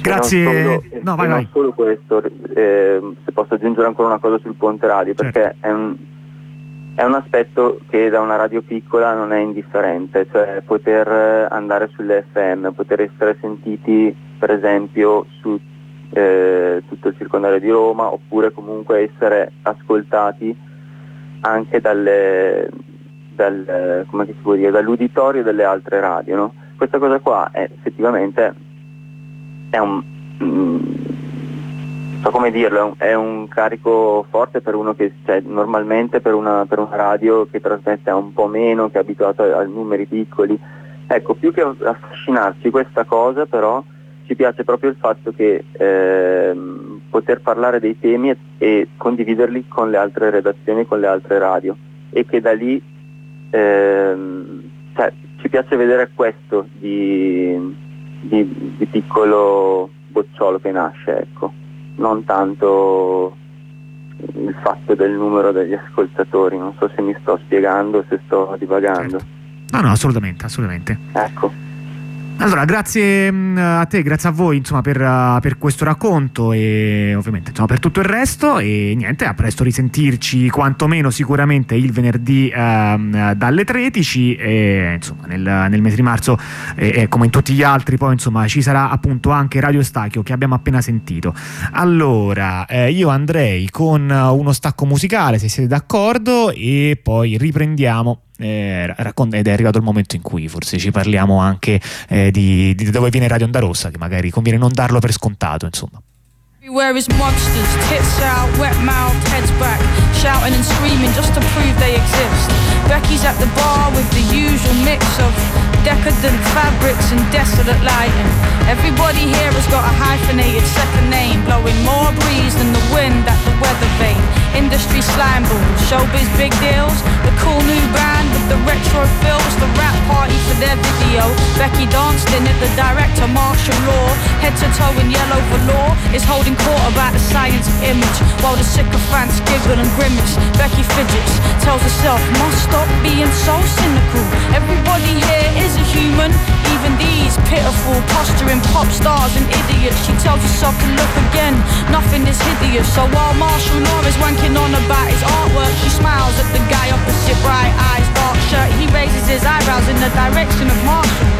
Grazie. E non solo, no, vai, e vai. Non solo questo, eh, se posso aggiungere ancora una cosa sul Ponte Radio, perché certo. è un è un aspetto che da una radio piccola non è indifferente, cioè poter andare sulle effe emme, poter essere sentiti per esempio su eh, tutto il circondario di Roma, oppure comunque essere ascoltati anche dalle, dal, come si può dire, dall'uditorio delle altre radio, no? Questa cosa qua è effettivamente è un mm, so come dirlo, è un, è un carico forte per uno che, cioè, normalmente per una, per una radio che trasmette un po' meno, che è abituato a, a numeri piccoli. Ecco, più che affascinarci questa cosa, però ci piace proprio il fatto che eh, poter parlare dei temi e, e condividerli con le altre redazioni, con le altre radio, e che da lì eh, cioè, ci piace vedere questo di, di, di piccolo bocciolo che nasce, ecco, non tanto il fatto del numero degli ascoltatori. Non so se mi sto spiegando, se sto divagando. Certo. No, no, assolutamente, assolutamente. Ecco. Allora, grazie a te, grazie a voi, insomma, per, per questo racconto e ovviamente, insomma, per tutto il resto, e niente, a presto risentirci, quantomeno sicuramente il venerdì eh, dalle tredici, e insomma nel, nel mese di marzo, eh, come in tutti gli altri, poi insomma ci sarà appunto anche Radio Eustachio, che abbiamo appena sentito. Allora, eh, io andrei con uno stacco musicale, se siete d'accordo, e poi riprendiamo. Eh, raccont- ed è arrivato il momento in cui forse ci parliamo anche eh, di, di dove viene Radio Ondarossa, che magari conviene non darlo per scontato, insomma. Everywhere is monsters, tits out, wet mouth, heads back, shouting and screaming just to prove they exist. Becky's at the bar with the usual mix of decadent fabrics and desolate lighting. Everybody here has got a hyphenated second name, blowing more breeze than the wind at the weather vane. Industry slime balls, showbiz big deals, the cool new band with the retro fills, the rap party for their video. Becky danced in it, the director martial law, head to toe in yellow velour, is holding caught about the science image, while the sycophants giggle and grimace. Becky fidgets, tells herself, must stop being so cynical. Everybody here is a human, even these pitiful posturing pop stars and idiots. She tells herself to look again, nothing is hideous. So while martial law is wanking on about his artwork, she smiles at the guy opposite, bright eyes, dark shirt. He raises his eyebrows in the direction of Marshall.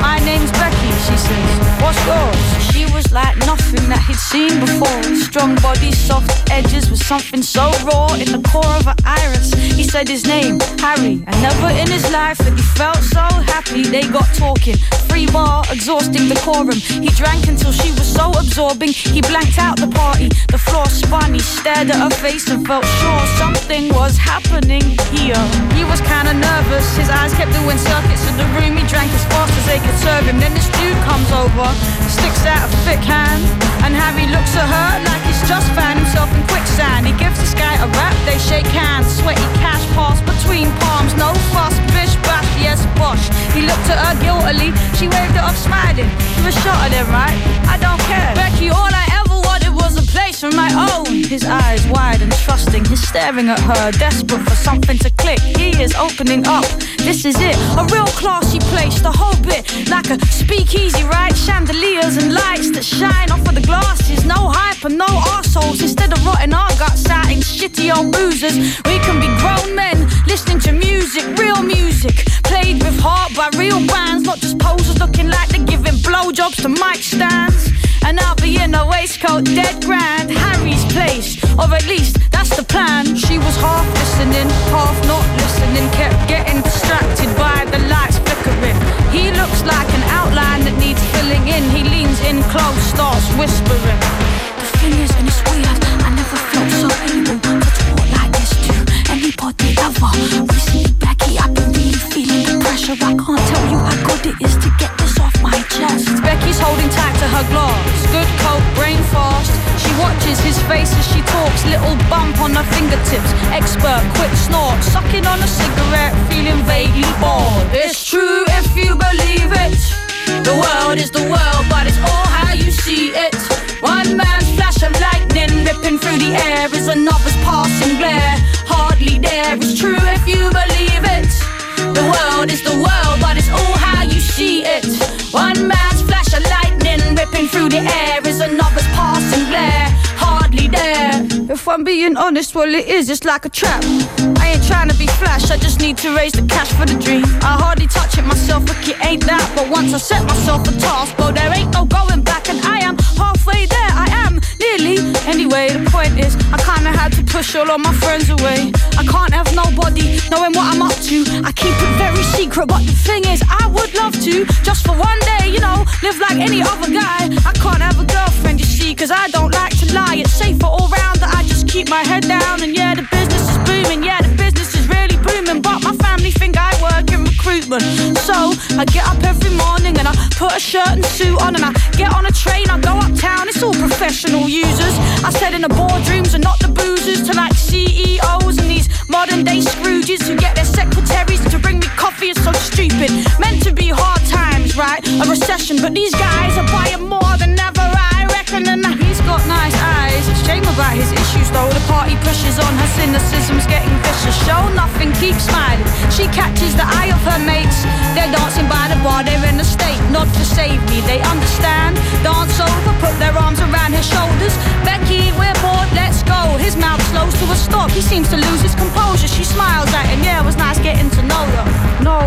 My name's Becky, she says, what's yours? She was like nothing that he'd seen before. Strong body, soft edges with something so raw in the core of her iris. He said his name, Harry, and never in his life had he felt so happy. They got talking, free bar, exhausting decorum. He drank until she was so absorbing, he blanked out the party. The floor spun, he stared at her face and felt sure something was happening here. He was kinda nervous, his eyes kept doing circuits in the room. He drank as fast as they could serve him. Then this dude comes over, sticks out a thick hand, and Harry looks at her like he's just found himself in quicksand. He gives this guy a rap, they shake hands, sweaty cash pass between palms, no fuss, bish bash, yes bosh. He looked at her guiltily, she waved it off smiling. You were shot at him, right? I don't care, Becky, all I ever wanted was a place of my own. His eyes wide and trusting, he's staring at her, desperate for something to click. He is opening up, this is it, a real classy place, the whole bit, like a speakeasy, right? Chandeliers and lights that shine off of the glasses, no hype and no arseholes. Instead of rotting our guts out in shitty old boozers, we can be grown men, listening to music, real music, played with heart by real bands, not just posers looking like they're giving blowjobs to mic stands. And I'll be in a waistcoat, dead grand, Harry's place, or at least that's the plan. She was half listening, half not listening, kept getting distracted by the lights flickering. He looks like an outline that needs filling in. He leans in close, starts whispering. The thing is, and it's weird, I never felt so able to talk like this to anybody ever. Recently, Becky, I've been really feeling the pressure. I can't tell you how good it is to get this off my chest. Becky's holding tight to her glass, good coke, brain fast. She watches his face as she talks, little bump on her fingertips, expert, quick snort, sucking on a cigarette, feeling vaguely bored. It's true if you believe it, the world is the world, but it's all how you see it. One man's flash of lightning ripping through the air is another's passing glare, hardly there. It's true if you believe it, the world is the world, but it's all how you see it. One man's flash of lightning ripping through the air is another's passing glare, hardly there. If I I'm being honest, well it is, it's like a trap. I ain't trying to be flash, I just need to raise the cash for the dream. I hardly touch it myself, look it ain't that. But once I set myself a task, well there ain't no going back. And I am halfway there, I am nearly. Anyway, the point is, I kinda had to push all of my friends away. I can't have nobody knowing what I'm up to. I keep it very secret, but the thing is, I would love to. Just for one day, you know, live like any other guy. I can't have a girlfriend, you see, cause I don't like to lie. It's safer all round that I just keep my head down. And yeah, the business is booming, yeah, the business is really booming. But my family think I work in recruitment. So, I get up every morning and I put a shirt and suit on. And I get on a train, I go uptown, it's all professional users. I said in the boardrooms and not the boozers. To like C E Os and these modern day Scrooges who get their secretaries to bring me coffee, it's so stupid. Meant to be hard times, right? A recession, but these guys are buying more than ever, I reckon. And he's got nice eyes, it's shame about his issues though. The party pushes on, her cynicism's getting vicious. Show nothing, keep smiling. She catches the eye of her mates. They're dancing by the bar, they're in a state not to save me, they understand. Dance over, put their arms around his shoulders. Becky, we're bored, let's go. His mouth slows to a stop, he seems to lose his composure. She smiles at him, yeah, it was nice getting to know her. No,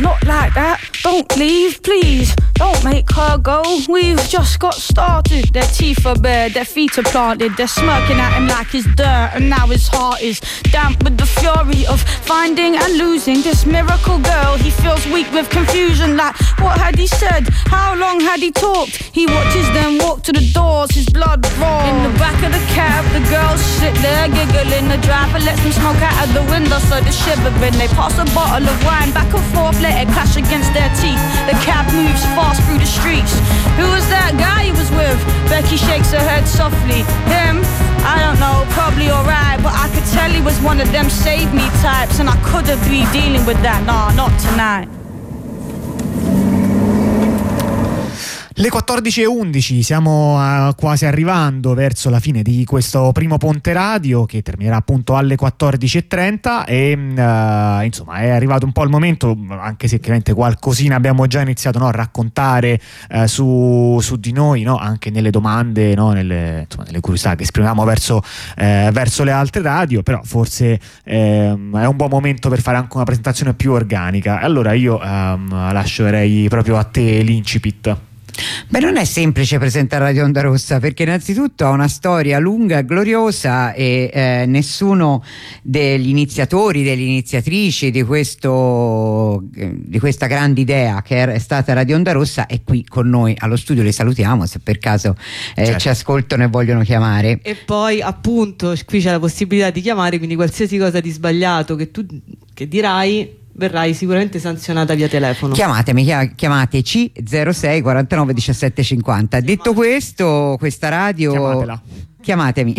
not like that, don't leave, please. Don't make her go, we've just got started. Their teeth are bare, their feet are planted. They're smirking at him like he's dirt. And now his heart is damp with the fury of finding and losing this miracle girl. He feels weak with confusion, like what had he said? How long had he talked? He watches them walk to the doors, his blood roars. In the back of the cab, the girls sit there giggling. The driver lets them smoke out of the window, so they're shivering. They pass a bottle of wine back and forth, let it clash against their teeth. The cab moves forward through the streets. Who was that guy he was with? Becky shakes her head softly. Him? I don't know, probably alright, but I could tell he was one of them save me types, and I couldn't be dealing with that, nah, not tonight. Le quattordici e undici, siamo uh, quasi arrivando verso la fine di questo primo Ponte Radio che terminerà appunto alle quattordici e trenta e uh, insomma è arrivato un po' il momento, anche se chiaramente qualcosina abbiamo già iniziato, no, a raccontare uh, su, su di noi, no, anche nelle domande, no, nelle, insomma, nelle curiosità che esprimiamo verso, eh, verso le altre radio, però forse ehm, è un buon momento per fare anche una presentazione più organica. Allora io ehm, lascerei proprio a te l'incipit. Beh, non è semplice presentare Radio Ondarossa, perché innanzitutto ha una storia lunga e gloriosa e eh, nessuno degli iniziatori, delle iniziatrici di, questo, di questa grande idea che è stata Radio Ondarossa è qui con noi allo studio. Li salutiamo se per caso eh, certo. ci ascoltano e vogliono chiamare. E poi appunto qui c'è la possibilità di chiamare, quindi qualsiasi cosa di sbagliato che tu che dirai verrai sicuramente sanzionata via telefono. Chiamatemi, chiamateci zero sei quarantanove diciassette cinquanta. Detto questo, questa radio... Chiamatela. Chiamatemi.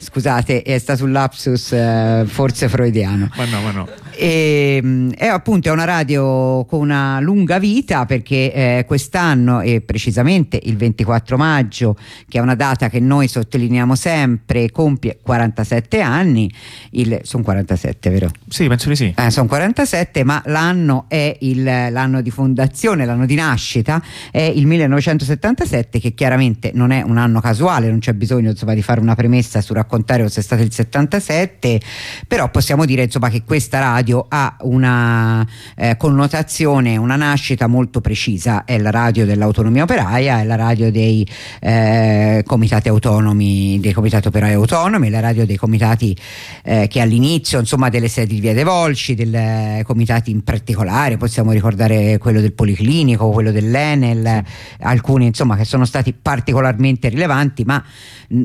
Scusate, è stato un lapsus eh, forse freudiano. Ma no, ma no. E, è appunto è una radio con una lunga vita, perché eh, quest'anno e precisamente il ventiquattro maggio, che è una data che noi sottolineiamo sempre, compie quarantasette anni. Il, sono quarantasette, vero? Sì, penso di sì. Eh, sono quarantasette, ma l'anno è il, l'anno di fondazione, l'anno di nascita è il millenovecentosettantasette, che chiaramente non è un anno casuale, non c'è bisogno insomma di fare una premessa su raccontare cosa è stato il settantasette, però possiamo dire insomma che questa radio ha una eh, connotazione, una nascita molto precisa. È la radio dell'autonomia operaia, è la radio dei eh, comitati autonomi, dei comitati operai autonomi, è la radio dei comitati eh, che all'inizio insomma delle sedi di Via dei Volsci, dei eh, comitati in particolare, possiamo ricordare quello del Policlinico, quello dell'Enel, alcuni insomma che sono stati particolarmente rilevanti, ma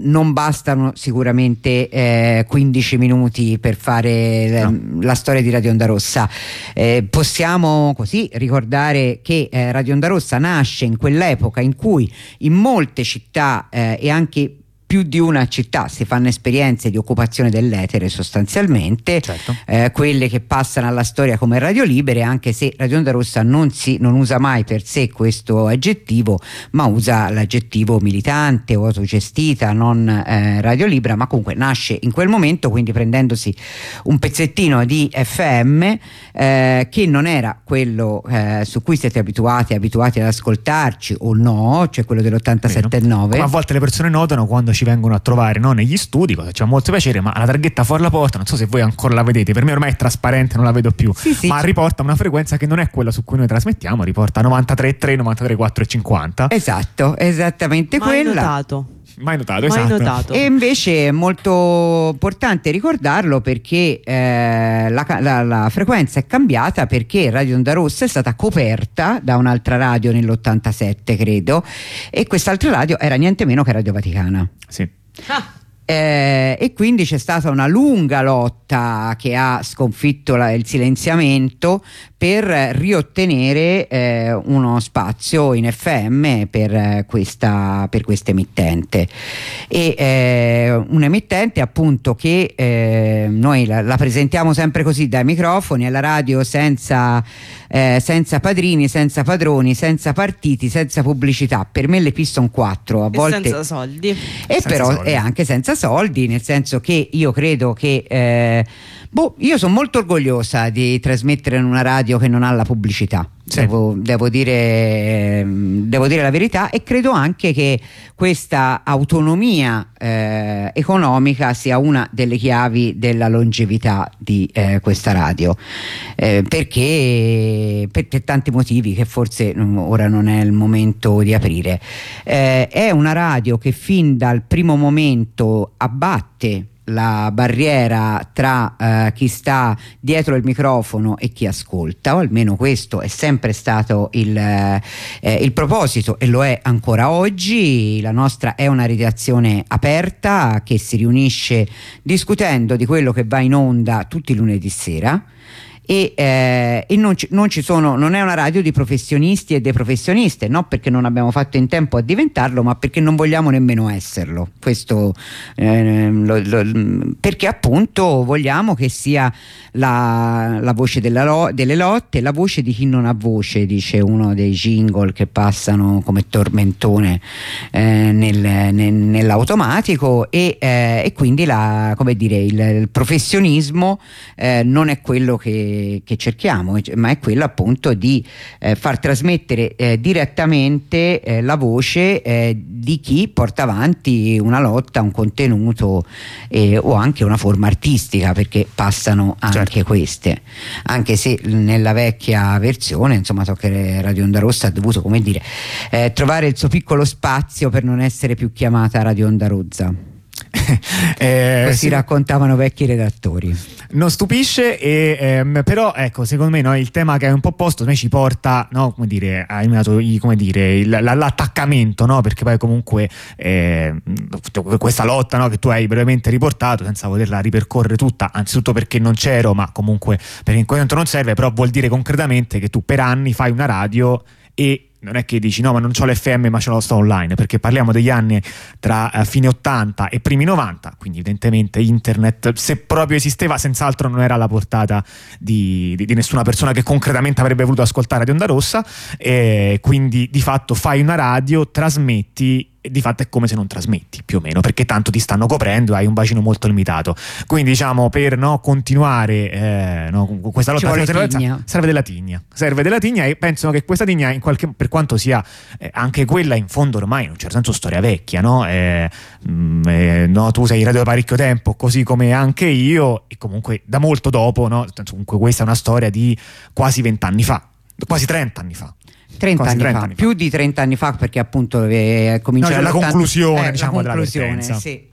non bastano sicuramente eh, quindici minuti per fare no. la storia di Radio Ondarossa. Eh, possiamo così ricordare che eh, Radio Ondarossa nasce in quell'epoca in cui in molte città eh, e anche più di una città si fanno esperienze di occupazione dell'etere sostanzialmente, certo. eh, quelle che passano alla storia come radio libere, anche se Radio Ondarossa non, si, non usa mai per sé questo aggettivo, ma usa l'aggettivo militante o autogestita, non eh, radio libera, ma comunque nasce in quel momento, quindi prendendosi un pezzettino di F M eh, che non era quello eh, su cui siete abituati abituati ad ascoltarci o no, cioè quello dell'ottantasette e nove. Ma a volte le persone notano quando ci ci vengono a trovare, no? Negli studi, cosa c'è molto piacere, ma la targhetta fuori la porta, non so se voi ancora la vedete, per me ormai è trasparente, non la vedo più, sì, sì, ma riporta una frequenza che non è quella su cui noi trasmettiamo, riporta novantatré virgola tre, novantatré virgola quattro e cinquanta. Esatto, esattamente mai quella. Mai notato. Mai notato, mai esatto. Notato. E invece è molto importante ricordarlo perché eh, la, la, la frequenza è cambiata, perché Radio Ondarossa è stata coperta da un'altra radio nell'ottantasette, credo, e quest'altra radio era niente meno che Radio Vaticana. Sì. Ah. Eh, e quindi c'è stata una lunga lotta che ha sconfitto la, il silenziamento per riottenere eh, uno spazio in F M per questa, per questa emittente. E eh, un'emittente appunto che eh, noi la, la presentiamo sempre così, dai microfoni alla radio, senza, eh, senza padrini, senza padroni, senza partiti, senza pubblicità. Per me le piston quattro a volte, e senza soldi, e senza però soldi. È anche senza soldi, nel senso che io credo che eh, boh, io sono molto orgogliosa di trasmettere in una radio che non ha la pubblicità. Sì. Devo, devo dire devo dire la verità, e credo anche che questa autonomia eh, economica sia una delle chiavi della longevità di eh, questa radio, eh, perché per tanti motivi che forse ora non è il momento di aprire. Eh, è una radio che fin dal primo momento abbatte la barriera tra eh, chi sta dietro il microfono e chi ascolta, o almeno questo è sempre stato il, eh, il proposito, e lo è ancora oggi. La nostra è una redazione aperta che si riunisce discutendo di quello che va in onda tutti i lunedì sera. E, eh, e non, ci, non ci sono, non è una radio di professionisti e dei professioniste, no, perché non abbiamo fatto in tempo a diventarlo, ma perché non vogliamo nemmeno esserlo. Questo eh, lo, lo, perché appunto vogliamo che sia la, la voce della lo, delle lotte, la voce di chi non ha voce, dice uno dei jingle che passano come tormentone eh, nel, nel, nell'automatico, e, eh, e quindi la, come dire, il, il professionismo eh, non è quello che che cerchiamo, ma è quello appunto di eh, far trasmettere eh, direttamente eh, la voce eh, di chi porta avanti una lotta, un contenuto eh, o anche una forma artistica, perché passano anche certo. Queste, anche se nella vecchia versione, insomma, so che Radio Ondarossa ha dovuto, come dire, eh, trovare il suo piccolo spazio per non essere più chiamata Radio Ondarozza. Eh, così sì, raccontavano vecchi redattori. Non stupisce, e, ehm, però ecco, secondo me, no, il tema che è un po' posto noi ci porta, no, come dire, ha eliminato come dire, il, l'attaccamento, no, perché poi comunque eh, questa lotta, no, che tu hai brevemente riportato senza volerla ripercorrere tutta, anzitutto perché non c'ero, ma comunque perché in quel momento non serve, però vuol dire concretamente che tu per anni fai una radio e non è che dici no, ma non c'ho l'F M ma ce l'ho, sto online, perché parliamo degli anni tra eh, fine ottanta e primi novanta, quindi evidentemente internet, se proprio esisteva, senz'altro non era alla portata di, di, di nessuna persona che concretamente avrebbe voluto ascoltare di Ondarossa, eh, quindi di fatto fai una radio, trasmetti, e di fatto è come se non trasmetti, più o meno, perché tanto ti stanno coprendo, hai un bacino molto limitato. Quindi diciamo, per no, continuare eh, no, questa lotta serve, serve della tigna serve della tigna e penso che questa tigna in qualche, per quanto sia eh, anche quella in fondo ormai in un certo senso storia vecchia, no? Eh, mh, eh, no, tu sei in radio da parecchio tempo, così come anche io, e comunque da molto dopo, no? Comunque questa è una storia di quasi vent'anni fa, quasi trent'anni fa. trenta, anni, trenta fa, anni fa, più di trenta anni fa, perché appunto eh, cominciava no, la conclusione, eh, diciamo, la conclusione, della vertenza. Sì.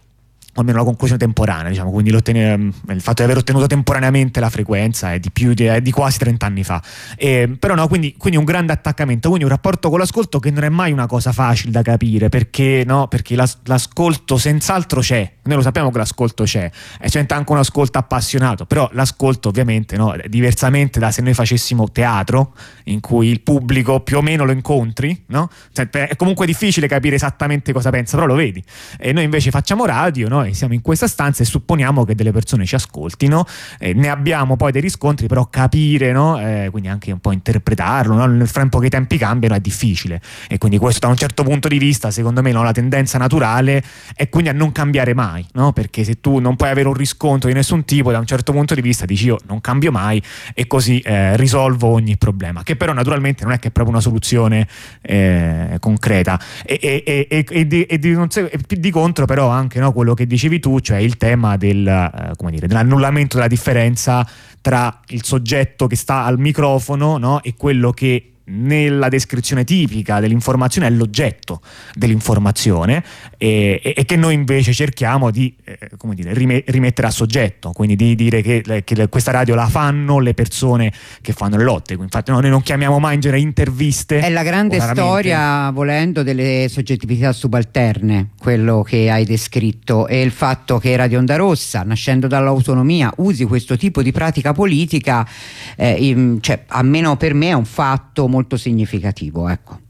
O almeno la conclusione temporanea, diciamo, quindi l'ottenere, il fatto di aver ottenuto temporaneamente la frequenza è di più di, è di quasi trent'anni fa. E, però no, quindi, quindi un grande attaccamento, quindi un rapporto con l'ascolto che non è mai una cosa facile da capire, perché no, perché l'as, l'ascolto senz'altro c'è, noi lo sappiamo che l'ascolto c'è, e c'è anche un ascolto appassionato, però l'ascolto ovviamente, no, diversamente da se noi facessimo teatro in cui il pubblico più o meno lo incontri, no? Cioè, è comunque difficile capire esattamente cosa pensa, però lo vedi. E noi invece facciamo radio, no? noi siamo in questa stanza e supponiamo che delle persone ci ascoltino, eh, ne abbiamo poi dei riscontri, però capire, no? eh, quindi anche un po' interpretarlo, no? Nel frattempo che i tempi cambiano è difficile, e quindi questo da un certo punto di vista secondo me, no? La tendenza naturale è quindi a non cambiare mai, no? Perché se tu non puoi avere un riscontro di nessun tipo, da un certo punto di vista dici io non cambio mai e così eh, risolvo ogni problema, che però naturalmente non è che è proprio una soluzione eh, concreta, e, e, e, e, di, e, di, non so, e di contro però anche, no? Quello che dicevi tu, cioè il tema del, eh, come dire, dell'annullamento della differenza tra il soggetto che sta al microfono, no? E quello che nella descrizione tipica dell'informazione è l'oggetto dell'informazione, e, e, e che noi invece cerchiamo di eh, come dire, rime, rimettere a soggetto, quindi di dire che, che questa radio la fanno le persone che fanno le lotte. Infatti no, noi non chiamiamo mai in genere interviste. È la grande storia, volendo, delle soggettività subalterne, quello che hai descritto, e il fatto che Radio Ondarossa, nascendo dall'autonomia, usi questo tipo di pratica politica, eh, in, cioè, almeno per me è un fatto molto molto significativo, ecco.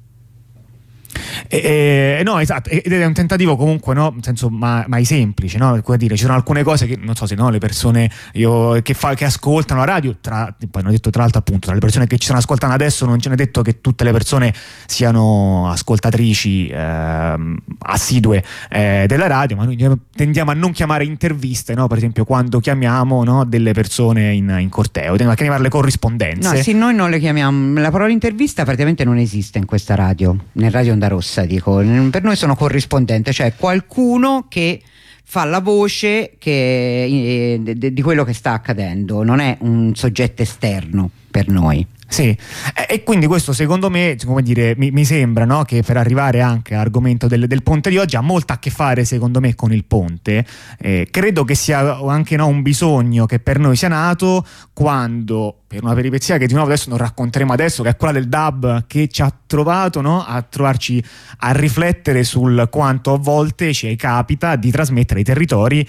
Eh, eh, no, esatto, ed è un tentativo comunque, no, in senso mai, mai semplice, no? Come dire, ci sono alcune cose che non so se no, le persone io, che, fa, che ascoltano la radio, tra, poi hanno detto tra l'altro appunto, tra le persone che ci stanno ascoltando adesso non ce n'è detto che tutte le persone siano ascoltatrici eh, assidue eh, della radio, ma noi tendiamo a non chiamare interviste, no? Per esempio quando chiamiamo, no, delle persone in, in corteo, tendiamo a chiamarle corrispondenze. No, se noi non le chiamiamo, la parola intervista praticamente non esiste in questa radio, nel Radio Ondarossa, dico, per noi sono corrispondente, cioè qualcuno che fa la voce che, di quello che sta accadendo, non è un soggetto esterno per noi. Sì, e quindi questo secondo me, come dire, mi, mi sembra, no, che per arrivare anche all'argomento del, del ponte di oggi ha molto a che fare secondo me con il ponte, eh, credo che sia anche, no, un bisogno che per noi sia nato quando, per una peripezia che di nuovo adesso non racconteremo adesso, che è quella del D A B, che ci ha trovato, no, a trovarci a riflettere sul quanto a volte ci capita di trasmettere i territori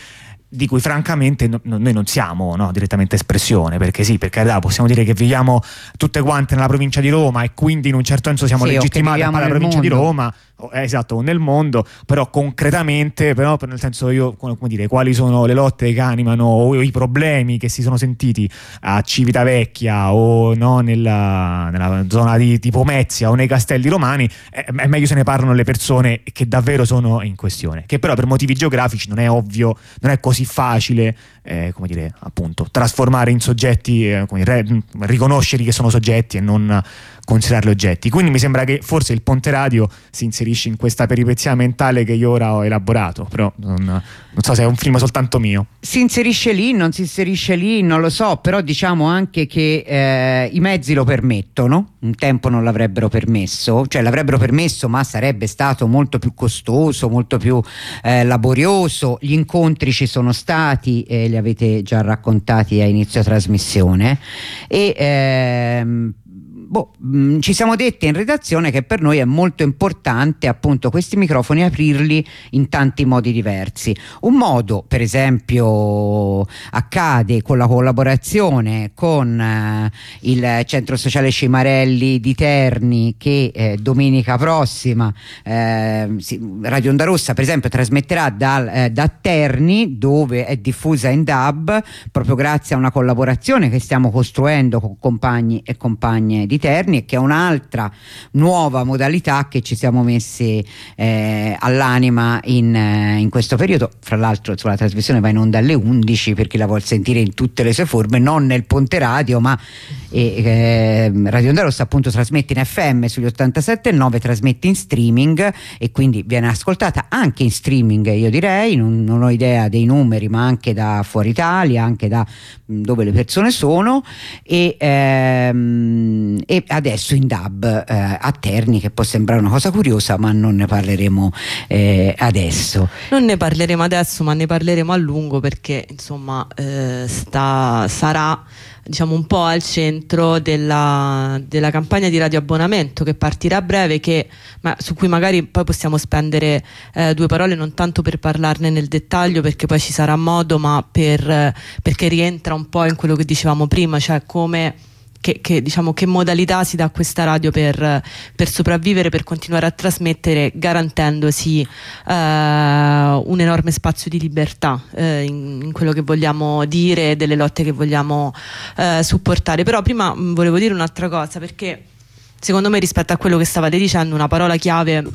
di cui francamente no, noi non siamo, no, direttamente espressione, perché sì, perché là possiamo dire che viviamo tutte quante nella provincia di Roma e quindi in un certo senso siamo sì, legittimati alla provincia mondo. di Roma, esatto, nel mondo, però concretamente, però nel senso io, come dire, quali sono le lotte che animano o i problemi che si sono sentiti a Civitavecchia o no, nella, nella zona di tipo Pomezia o nei castelli romani, è, è meglio se ne parlano le persone che davvero sono in questione, che però per motivi geografici non è ovvio, non è così facile eh, come dire, appunto, trasformare in soggetti, eh, come dire, riconoscerli che sono soggetti e non considerarli oggetti. Quindi mi sembra che forse il Ponte Radio si inserisce in questa peripezia mentale che io ora ho elaborato, però non, non so se è un film soltanto mio. Si inserisce lì, non si inserisce lì, non lo so, però diciamo anche che eh, i mezzi lo permettono, un tempo non l'avrebbero permesso, cioè l'avrebbero permesso ma sarebbe stato molto più costoso, molto più eh, laborioso, gli incontri ci sono stati e eh, li avete già raccontati a inizio trasmissione e ehm, Boh, mh, ci siamo detti in redazione che per noi è molto importante appunto questi microfoni aprirli in tanti modi diversi. Un modo, per esempio, accade con la collaborazione con eh, il Centro Sociale Cimarelli di Terni, che eh, domenica prossima eh, Radio Ondarossa per esempio trasmetterà dal, eh, da Terni, dove è diffusa in D A B, proprio grazie a una collaborazione che stiamo costruendo con compagni e compagne di Terni, che è un'altra nuova modalità che ci siamo messi eh, all'anima in, eh, in questo periodo. Fra l'altro la trasmissione va in onda alle undici per chi la vuol sentire in tutte le sue forme, non nel Ponte Radio, ma e, eh, Radio Ondarossa appunto trasmette in F M sugli ottantasette e nove, trasmette in streaming e quindi viene ascoltata anche in streaming, io direi, non, non ho idea dei numeri, ma anche da fuori Italia, anche da mh, dove le persone sono, e ehm, e adesso in D A B eh, a Terni, che può sembrare una cosa curiosa ma non ne parleremo eh, adesso non ne parleremo adesso ma ne parleremo a lungo, perché insomma eh, sta, sarà diciamo un po' al centro della, della campagna di radioabbonamento che partirà a breve, che, ma su cui magari poi possiamo spendere eh, due parole, non tanto per parlarne nel dettaglio perché poi ci sarà modo, ma per, eh, perché rientra un po' in quello che dicevamo prima, cioè come che, che diciamo che modalità si dà a questa radio per, per sopravvivere, per continuare a trasmettere garantendosi eh, un enorme spazio di libertà eh, in, in quello che vogliamo dire, delle lotte che vogliamo eh, supportare. Però prima mh, volevo dire un'altra cosa, perché secondo me rispetto a quello che stavate dicendo una parola chiave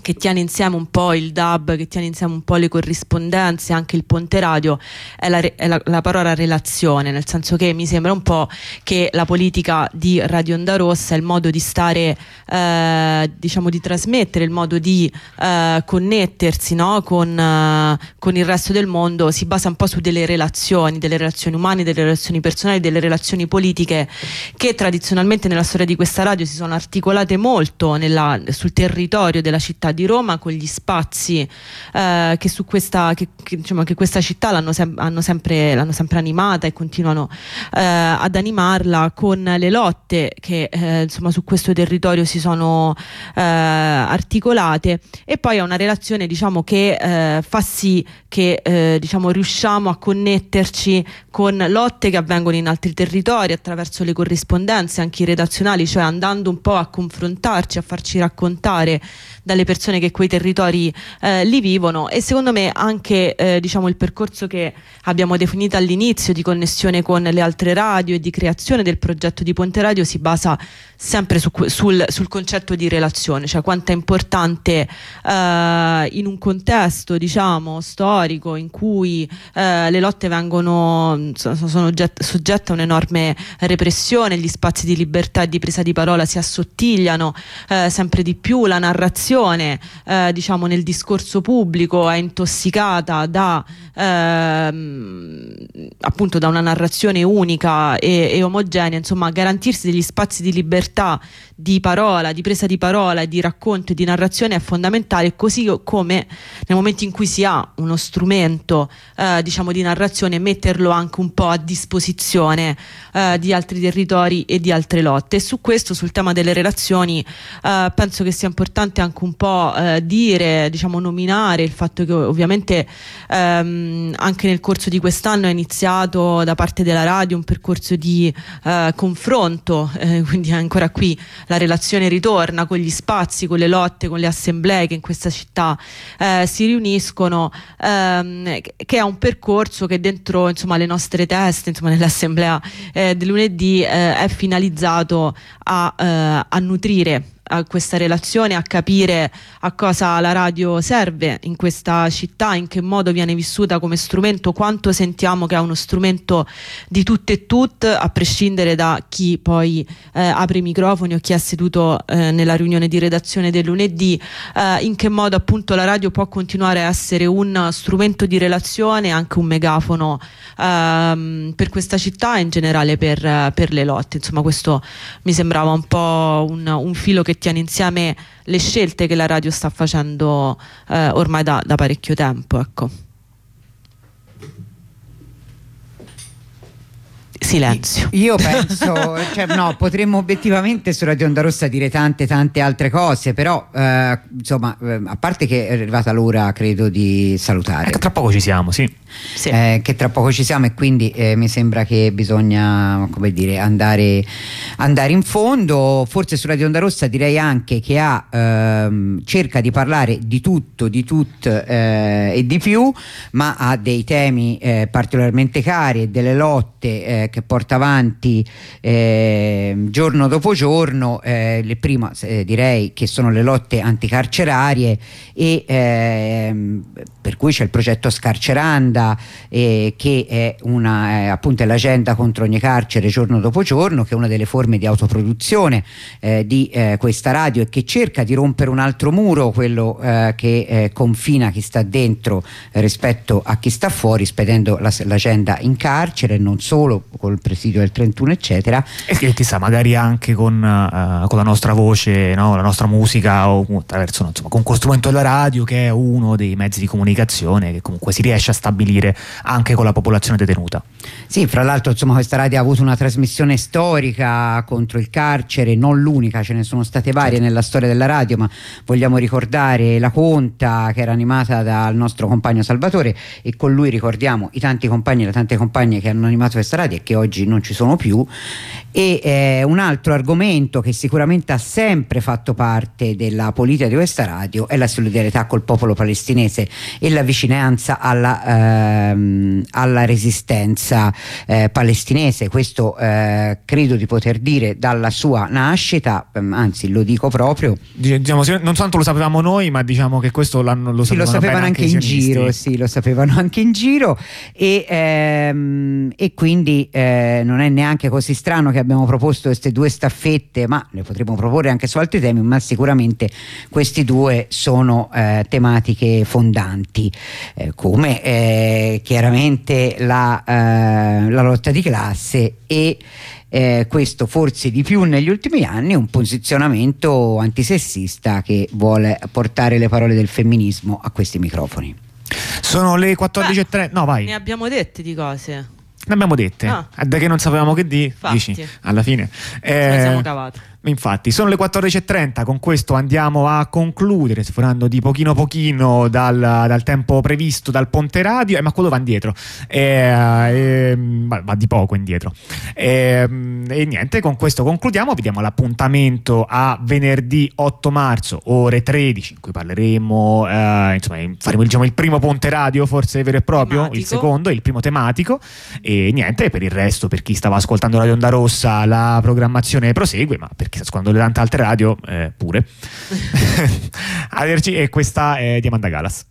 che tiene insieme un po' il D A B, che tiene insieme un po' le corrispondenze, anche il Ponte Radio, è la, re, è la, la parola relazione, nel senso che mi sembra un po' che la politica di Radio Ondarossa è il modo di stare, eh, diciamo di trasmettere, il modo di eh, connettersi, no? con, eh, con il resto del mondo, si basa un po' su delle relazioni, delle relazioni umane, delle relazioni personali, delle relazioni politiche che tradizionalmente nella storia di questa radio si sono articolate molto nella, sul territorio della città di Roma, con gli spazi eh, che su questa che, che, diciamo, che questa città l'hanno, sem- hanno sempre, l'hanno sempre animata e continuano eh, ad animarla, con le lotte che eh, insomma su questo territorio si sono eh, articolate, e poi è una relazione diciamo che eh, fa sì che eh, diciamo riusciamo a connetterci con lotte che avvengono in altri territori attraverso le corrispondenze anche redazionali, cioè andando un po' a confrontarci, a farci raccontare dalle persone che quei territori eh, li vivono. E secondo me anche eh, diciamo il percorso che abbiamo definito all'inizio di connessione con le altre radio e di creazione del progetto di Ponte Radio si basa sempre su, sul, sul concetto di relazione, cioè quanto è importante eh, in un contesto diciamo storico in cui eh, le lotte vengono sono, sono get, soggette a un'enorme repressione, gli spazi di libertà e di presa di parola si assottigliano eh, sempre di più, la narrazione Eh, diciamo nel discorso pubblico è intossicata da ehm, appunto da una narrazione unica e, e omogenea. Insomma, garantirsi degli spazi di libertà di parola, di presa di parola, di racconto e di narrazione è fondamentale, così come nel momento in cui si ha uno strumento eh, diciamo di narrazione, metterlo anche un po' a disposizione eh, di altri territori e di altre lotte. E su questo, sul tema delle relazioni, eh, penso che sia importante anche un po' eh, dire, diciamo nominare il fatto che ovviamente ehm, anche nel corso di quest'anno è iniziato da parte della radio un percorso di eh, confronto, eh, quindi ancora qui la relazione ritorna con gli spazi, con le lotte, con le assemblee che in questa città eh, si riuniscono, ehm, che è un percorso che dentro insomma le nostre teste, insomma nell'assemblea eh, del lunedì eh, è finalizzato a, eh, a nutrire a questa relazione, a capire a cosa la radio serve in questa città, in che modo viene vissuta come strumento, quanto sentiamo che è uno strumento di tutte e tutte, a prescindere da chi poi eh, apre i microfoni o chi è seduto eh, nella riunione di redazione del lunedì, eh, in che modo appunto la radio può continuare a essere un strumento di relazione, anche un megafono ehm, per questa città e in generale per, per le lotte. Insomma, questo mi sembrava un po' un, un filo che tiene insieme le scelte che la radio sta facendo eh, ormai da, da parecchio tempo, ecco. Silenzio. Io penso, cioè, no, potremmo obiettivamente su Radio Ondarossa dire tante tante altre cose, però eh, insomma, a parte che è arrivata l'ora, credo, di salutare. Ecco, tra poco ci siamo, sì. sì. Eh, che tra poco ci siamo e quindi eh, mi sembra che bisogna, come dire, andare andare in fondo. Forse su Radio Ondarossa direi anche che ha ehm, cerca di parlare di tutto, di tutto eh, e di più, ma ha dei temi eh, particolarmente cari e delle lotte eh, che porta avanti eh, giorno dopo giorno. Eh, le prima eh, direi che sono le lotte anticarcerarie, e eh, per cui c'è il progetto Scarceranda eh, che è una eh, appunto è l'agenda contro ogni carcere giorno dopo giorno, che è una delle forme di autoproduzione eh, di eh, questa radio e che cerca di rompere un altro muro, quello eh, che eh, confina chi sta dentro eh, rispetto a chi sta fuori, spedendo la, l'agenda in carcere, non solo col presidio del trentuno eccetera, e che chissà magari anche con, uh, con la nostra voce, no? La nostra musica, o attraverso, insomma, con lo strumento della radio, che è uno dei mezzi di comunicazione che comunque si riesce a stabilire interagire anche con la popolazione detenuta. Sì, fra l'altro insomma questa radio ha avuto una trasmissione storica contro il carcere, non l'unica, ce ne sono state varie nella storia della radio, ma vogliamo ricordare La Conta, che era animata dal nostro compagno Salvatore, e con lui ricordiamo i tanti compagni e le tante compagne che hanno animato questa radio e che oggi non ci sono più. E eh, un altro argomento che sicuramente ha sempre fatto parte della politica di questa radio è la solidarietà col popolo palestinese e la vicinanza alla, ehm, alla resistenza eh, palestinese. Questo eh, credo di poter dire dalla sua nascita, anzi lo dico proprio, diciamo, non tanto lo sapevamo noi, ma diciamo che questo l'hanno, lo, sì, sapevano lo sapevano anche, anche in giro, sì, lo sapevano anche in giro e, ehm, e quindi eh, non è neanche così strano che abbiamo proposto queste due staffette, ma le potremmo proporre anche su altri temi, ma sicuramente questi due sono eh, tematiche fondanti, eh, come eh, chiaramente la, eh, la lotta di classe e Eh, questo forse di più negli ultimi anni un posizionamento antisessista che vuole portare le parole del femminismo a questi microfoni. Sono le quattordici e tre. No, vai. Ne abbiamo dette di cose. Ne abbiamo dette. Ah. Da che non sapevamo che di, dici, alla fine. Eh, ne siamo cavati. Infatti sono le quattordici e trenta, con questo andiamo a concludere, sforando di pochino pochino dal, dal tempo previsto dal Ponte Radio, eh, ma quello va indietro, eh, eh, va di poco indietro, eh, e niente, con questo concludiamo, vi diamo l'appuntamento a venerdì otto marzo ore tredici, in cui parleremo, eh, insomma faremo, diciamo, il primo Ponte Radio forse vero e proprio, tematico. Il secondo e il primo tematico, e niente, per il resto, per chi stava ascoltando Radio Ondarossa, la programmazione prosegue, ma perché quando le tante altre radio eh, pure averci. E questa è Diamanda Galas.